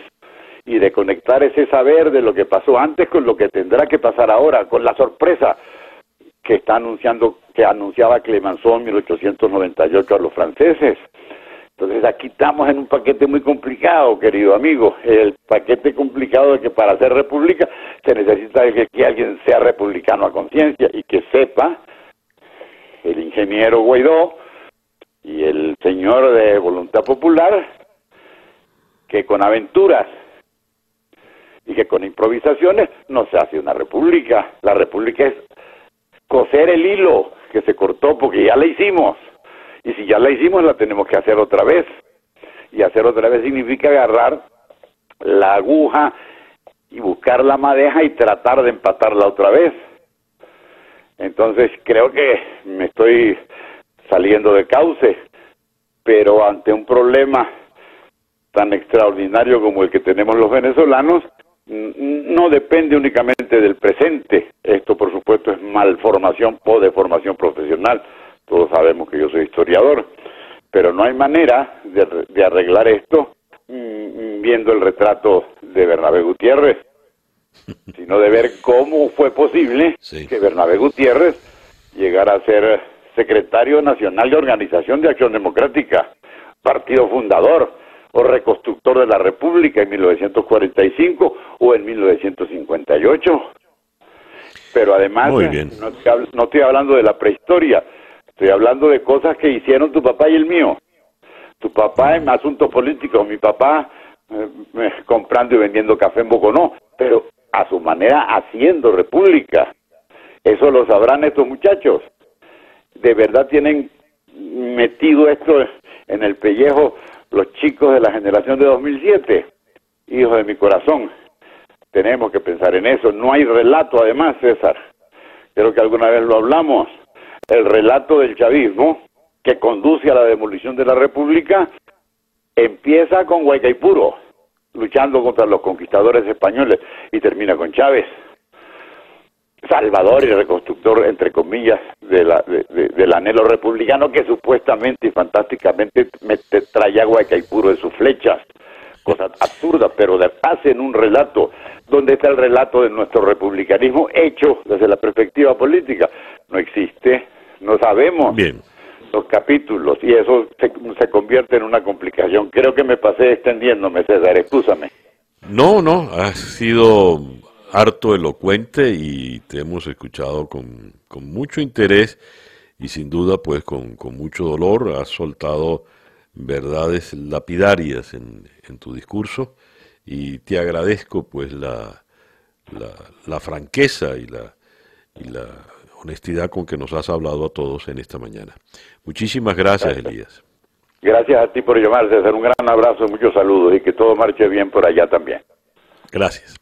y de conectar ese saber de lo que pasó antes con lo que tendrá que pasar ahora, con la sorpresa que anunciaba Clemenceau en 1898 a los franceses. Entonces aquí estamos en un paquete muy complicado, querido amigo, el paquete complicado de que para ser república se necesita que alguien sea republicano a conciencia y que sepa el ingeniero Guaidó y el señor de Voluntad Popular que con aventuras y que con improvisaciones no se hace una república. La república es coser el hilo que se cortó, porque ya la hicimos, y si ya la hicimos la tenemos que hacer otra vez, y hacer otra vez significa agarrar la aguja y buscar la madeja y tratar de empatarla otra vez. Entonces creo que me estoy saliendo de cauce, pero ante un problema tan extraordinario como el que tenemos los venezolanos, no depende únicamente del presente. Esto, por supuesto, es malformación o deformación profesional. Todos sabemos que yo soy historiador, pero no hay manera de arreglar esto viendo el retrato de Bernabé Gutiérrez, sino de ver cómo fue posible que Bernabé Gutiérrez llegara a ser secretario nacional de Organización de Acción Democrática, partido fundador o reconstructor de la República en 1945 o en 1958. Pero además, no estoy hablando de la prehistoria, estoy hablando de cosas que hicieron tu papá y el mío. Tu papá en asuntos políticos, mi papá comprando y vendiendo café en Boconó, pero a su manera haciendo república. Eso lo sabrán estos muchachos. De verdad tienen metido esto en el pellejo los chicos de la generación de 2007. Hijos de mi corazón, tenemos que pensar en eso. No hay relato, además, César. Creo que alguna vez lo hablamos. El relato del chavismo que conduce a la demolición de la República empieza con Guaycaipuro, luchando contra los conquistadores españoles, y termina con Chávez, salvador y reconstructor, entre comillas, del anhelo republicano que supuestamente y fantásticamente traía a Guaycaipuro en sus flechas. Cosa absurda, pero hacen un relato. ¿Dónde está el relato de nuestro republicanismo hecho desde la perspectiva política? No existe, no sabemos los capítulos, y eso se convierte en una complicación. Creo que me pasé extendiéndome, César, excúsame. No, no, has sido harto elocuente y te hemos escuchado con mucho interés y sin duda pues con mucho dolor. Has soltado verdades lapidarias en tu discurso y te agradezco pues la franqueza y la honestidad con que nos has hablado a todos en esta mañana. Muchísimas gracias, Elías. Gracias a ti por llamar, César. Un gran abrazo, muchos saludos y que todo marche bien por allá también. Gracias.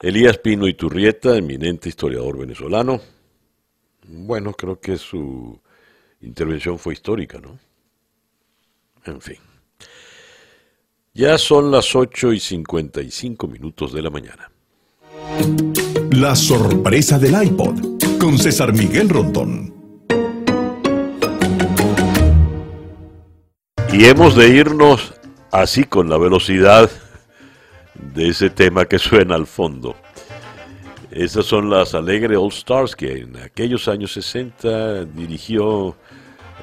Elías Pino Iturrieta, eminente historiador venezolano. Bueno, creo que su intervención fue histórica, ¿no? En fin. Ya son las 8:55 de la mañana. La sorpresa del iPod, con César Miguel Rondón. Y hemos de irnos así con la velocidad de ese tema que suena al fondo. Esas son las Alegre All Stars que en aquellos años 60 dirigió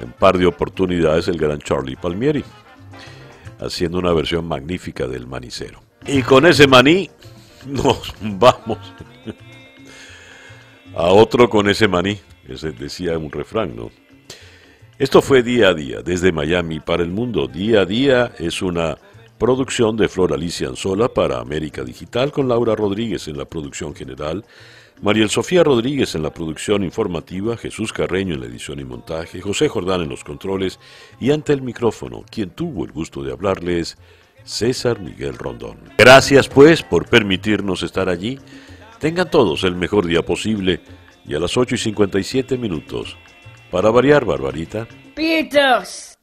en par de oportunidades el gran Charlie Palmieri, haciendo una versión magnífica del manicero. Y con ese maní nos vamos a otro con ese maní, ese decía un refrán, ¿no? Esto fue Día a Día, desde Miami para el mundo. Día a Día es una producción de Flor Alicia Anzola para América Digital, con Laura Rodríguez en la producción general, Mariel Sofía Rodríguez en la producción informativa, Jesús Carreño en la edición y montaje, José Jordán en los controles y ante el micrófono, quien tuvo el gusto de hablarles, César Miguel Rondón. Gracias pues por permitirnos estar allí. Tengan todos el mejor día posible y a las 8:57, para variar, Barbarita. ¡Pitos!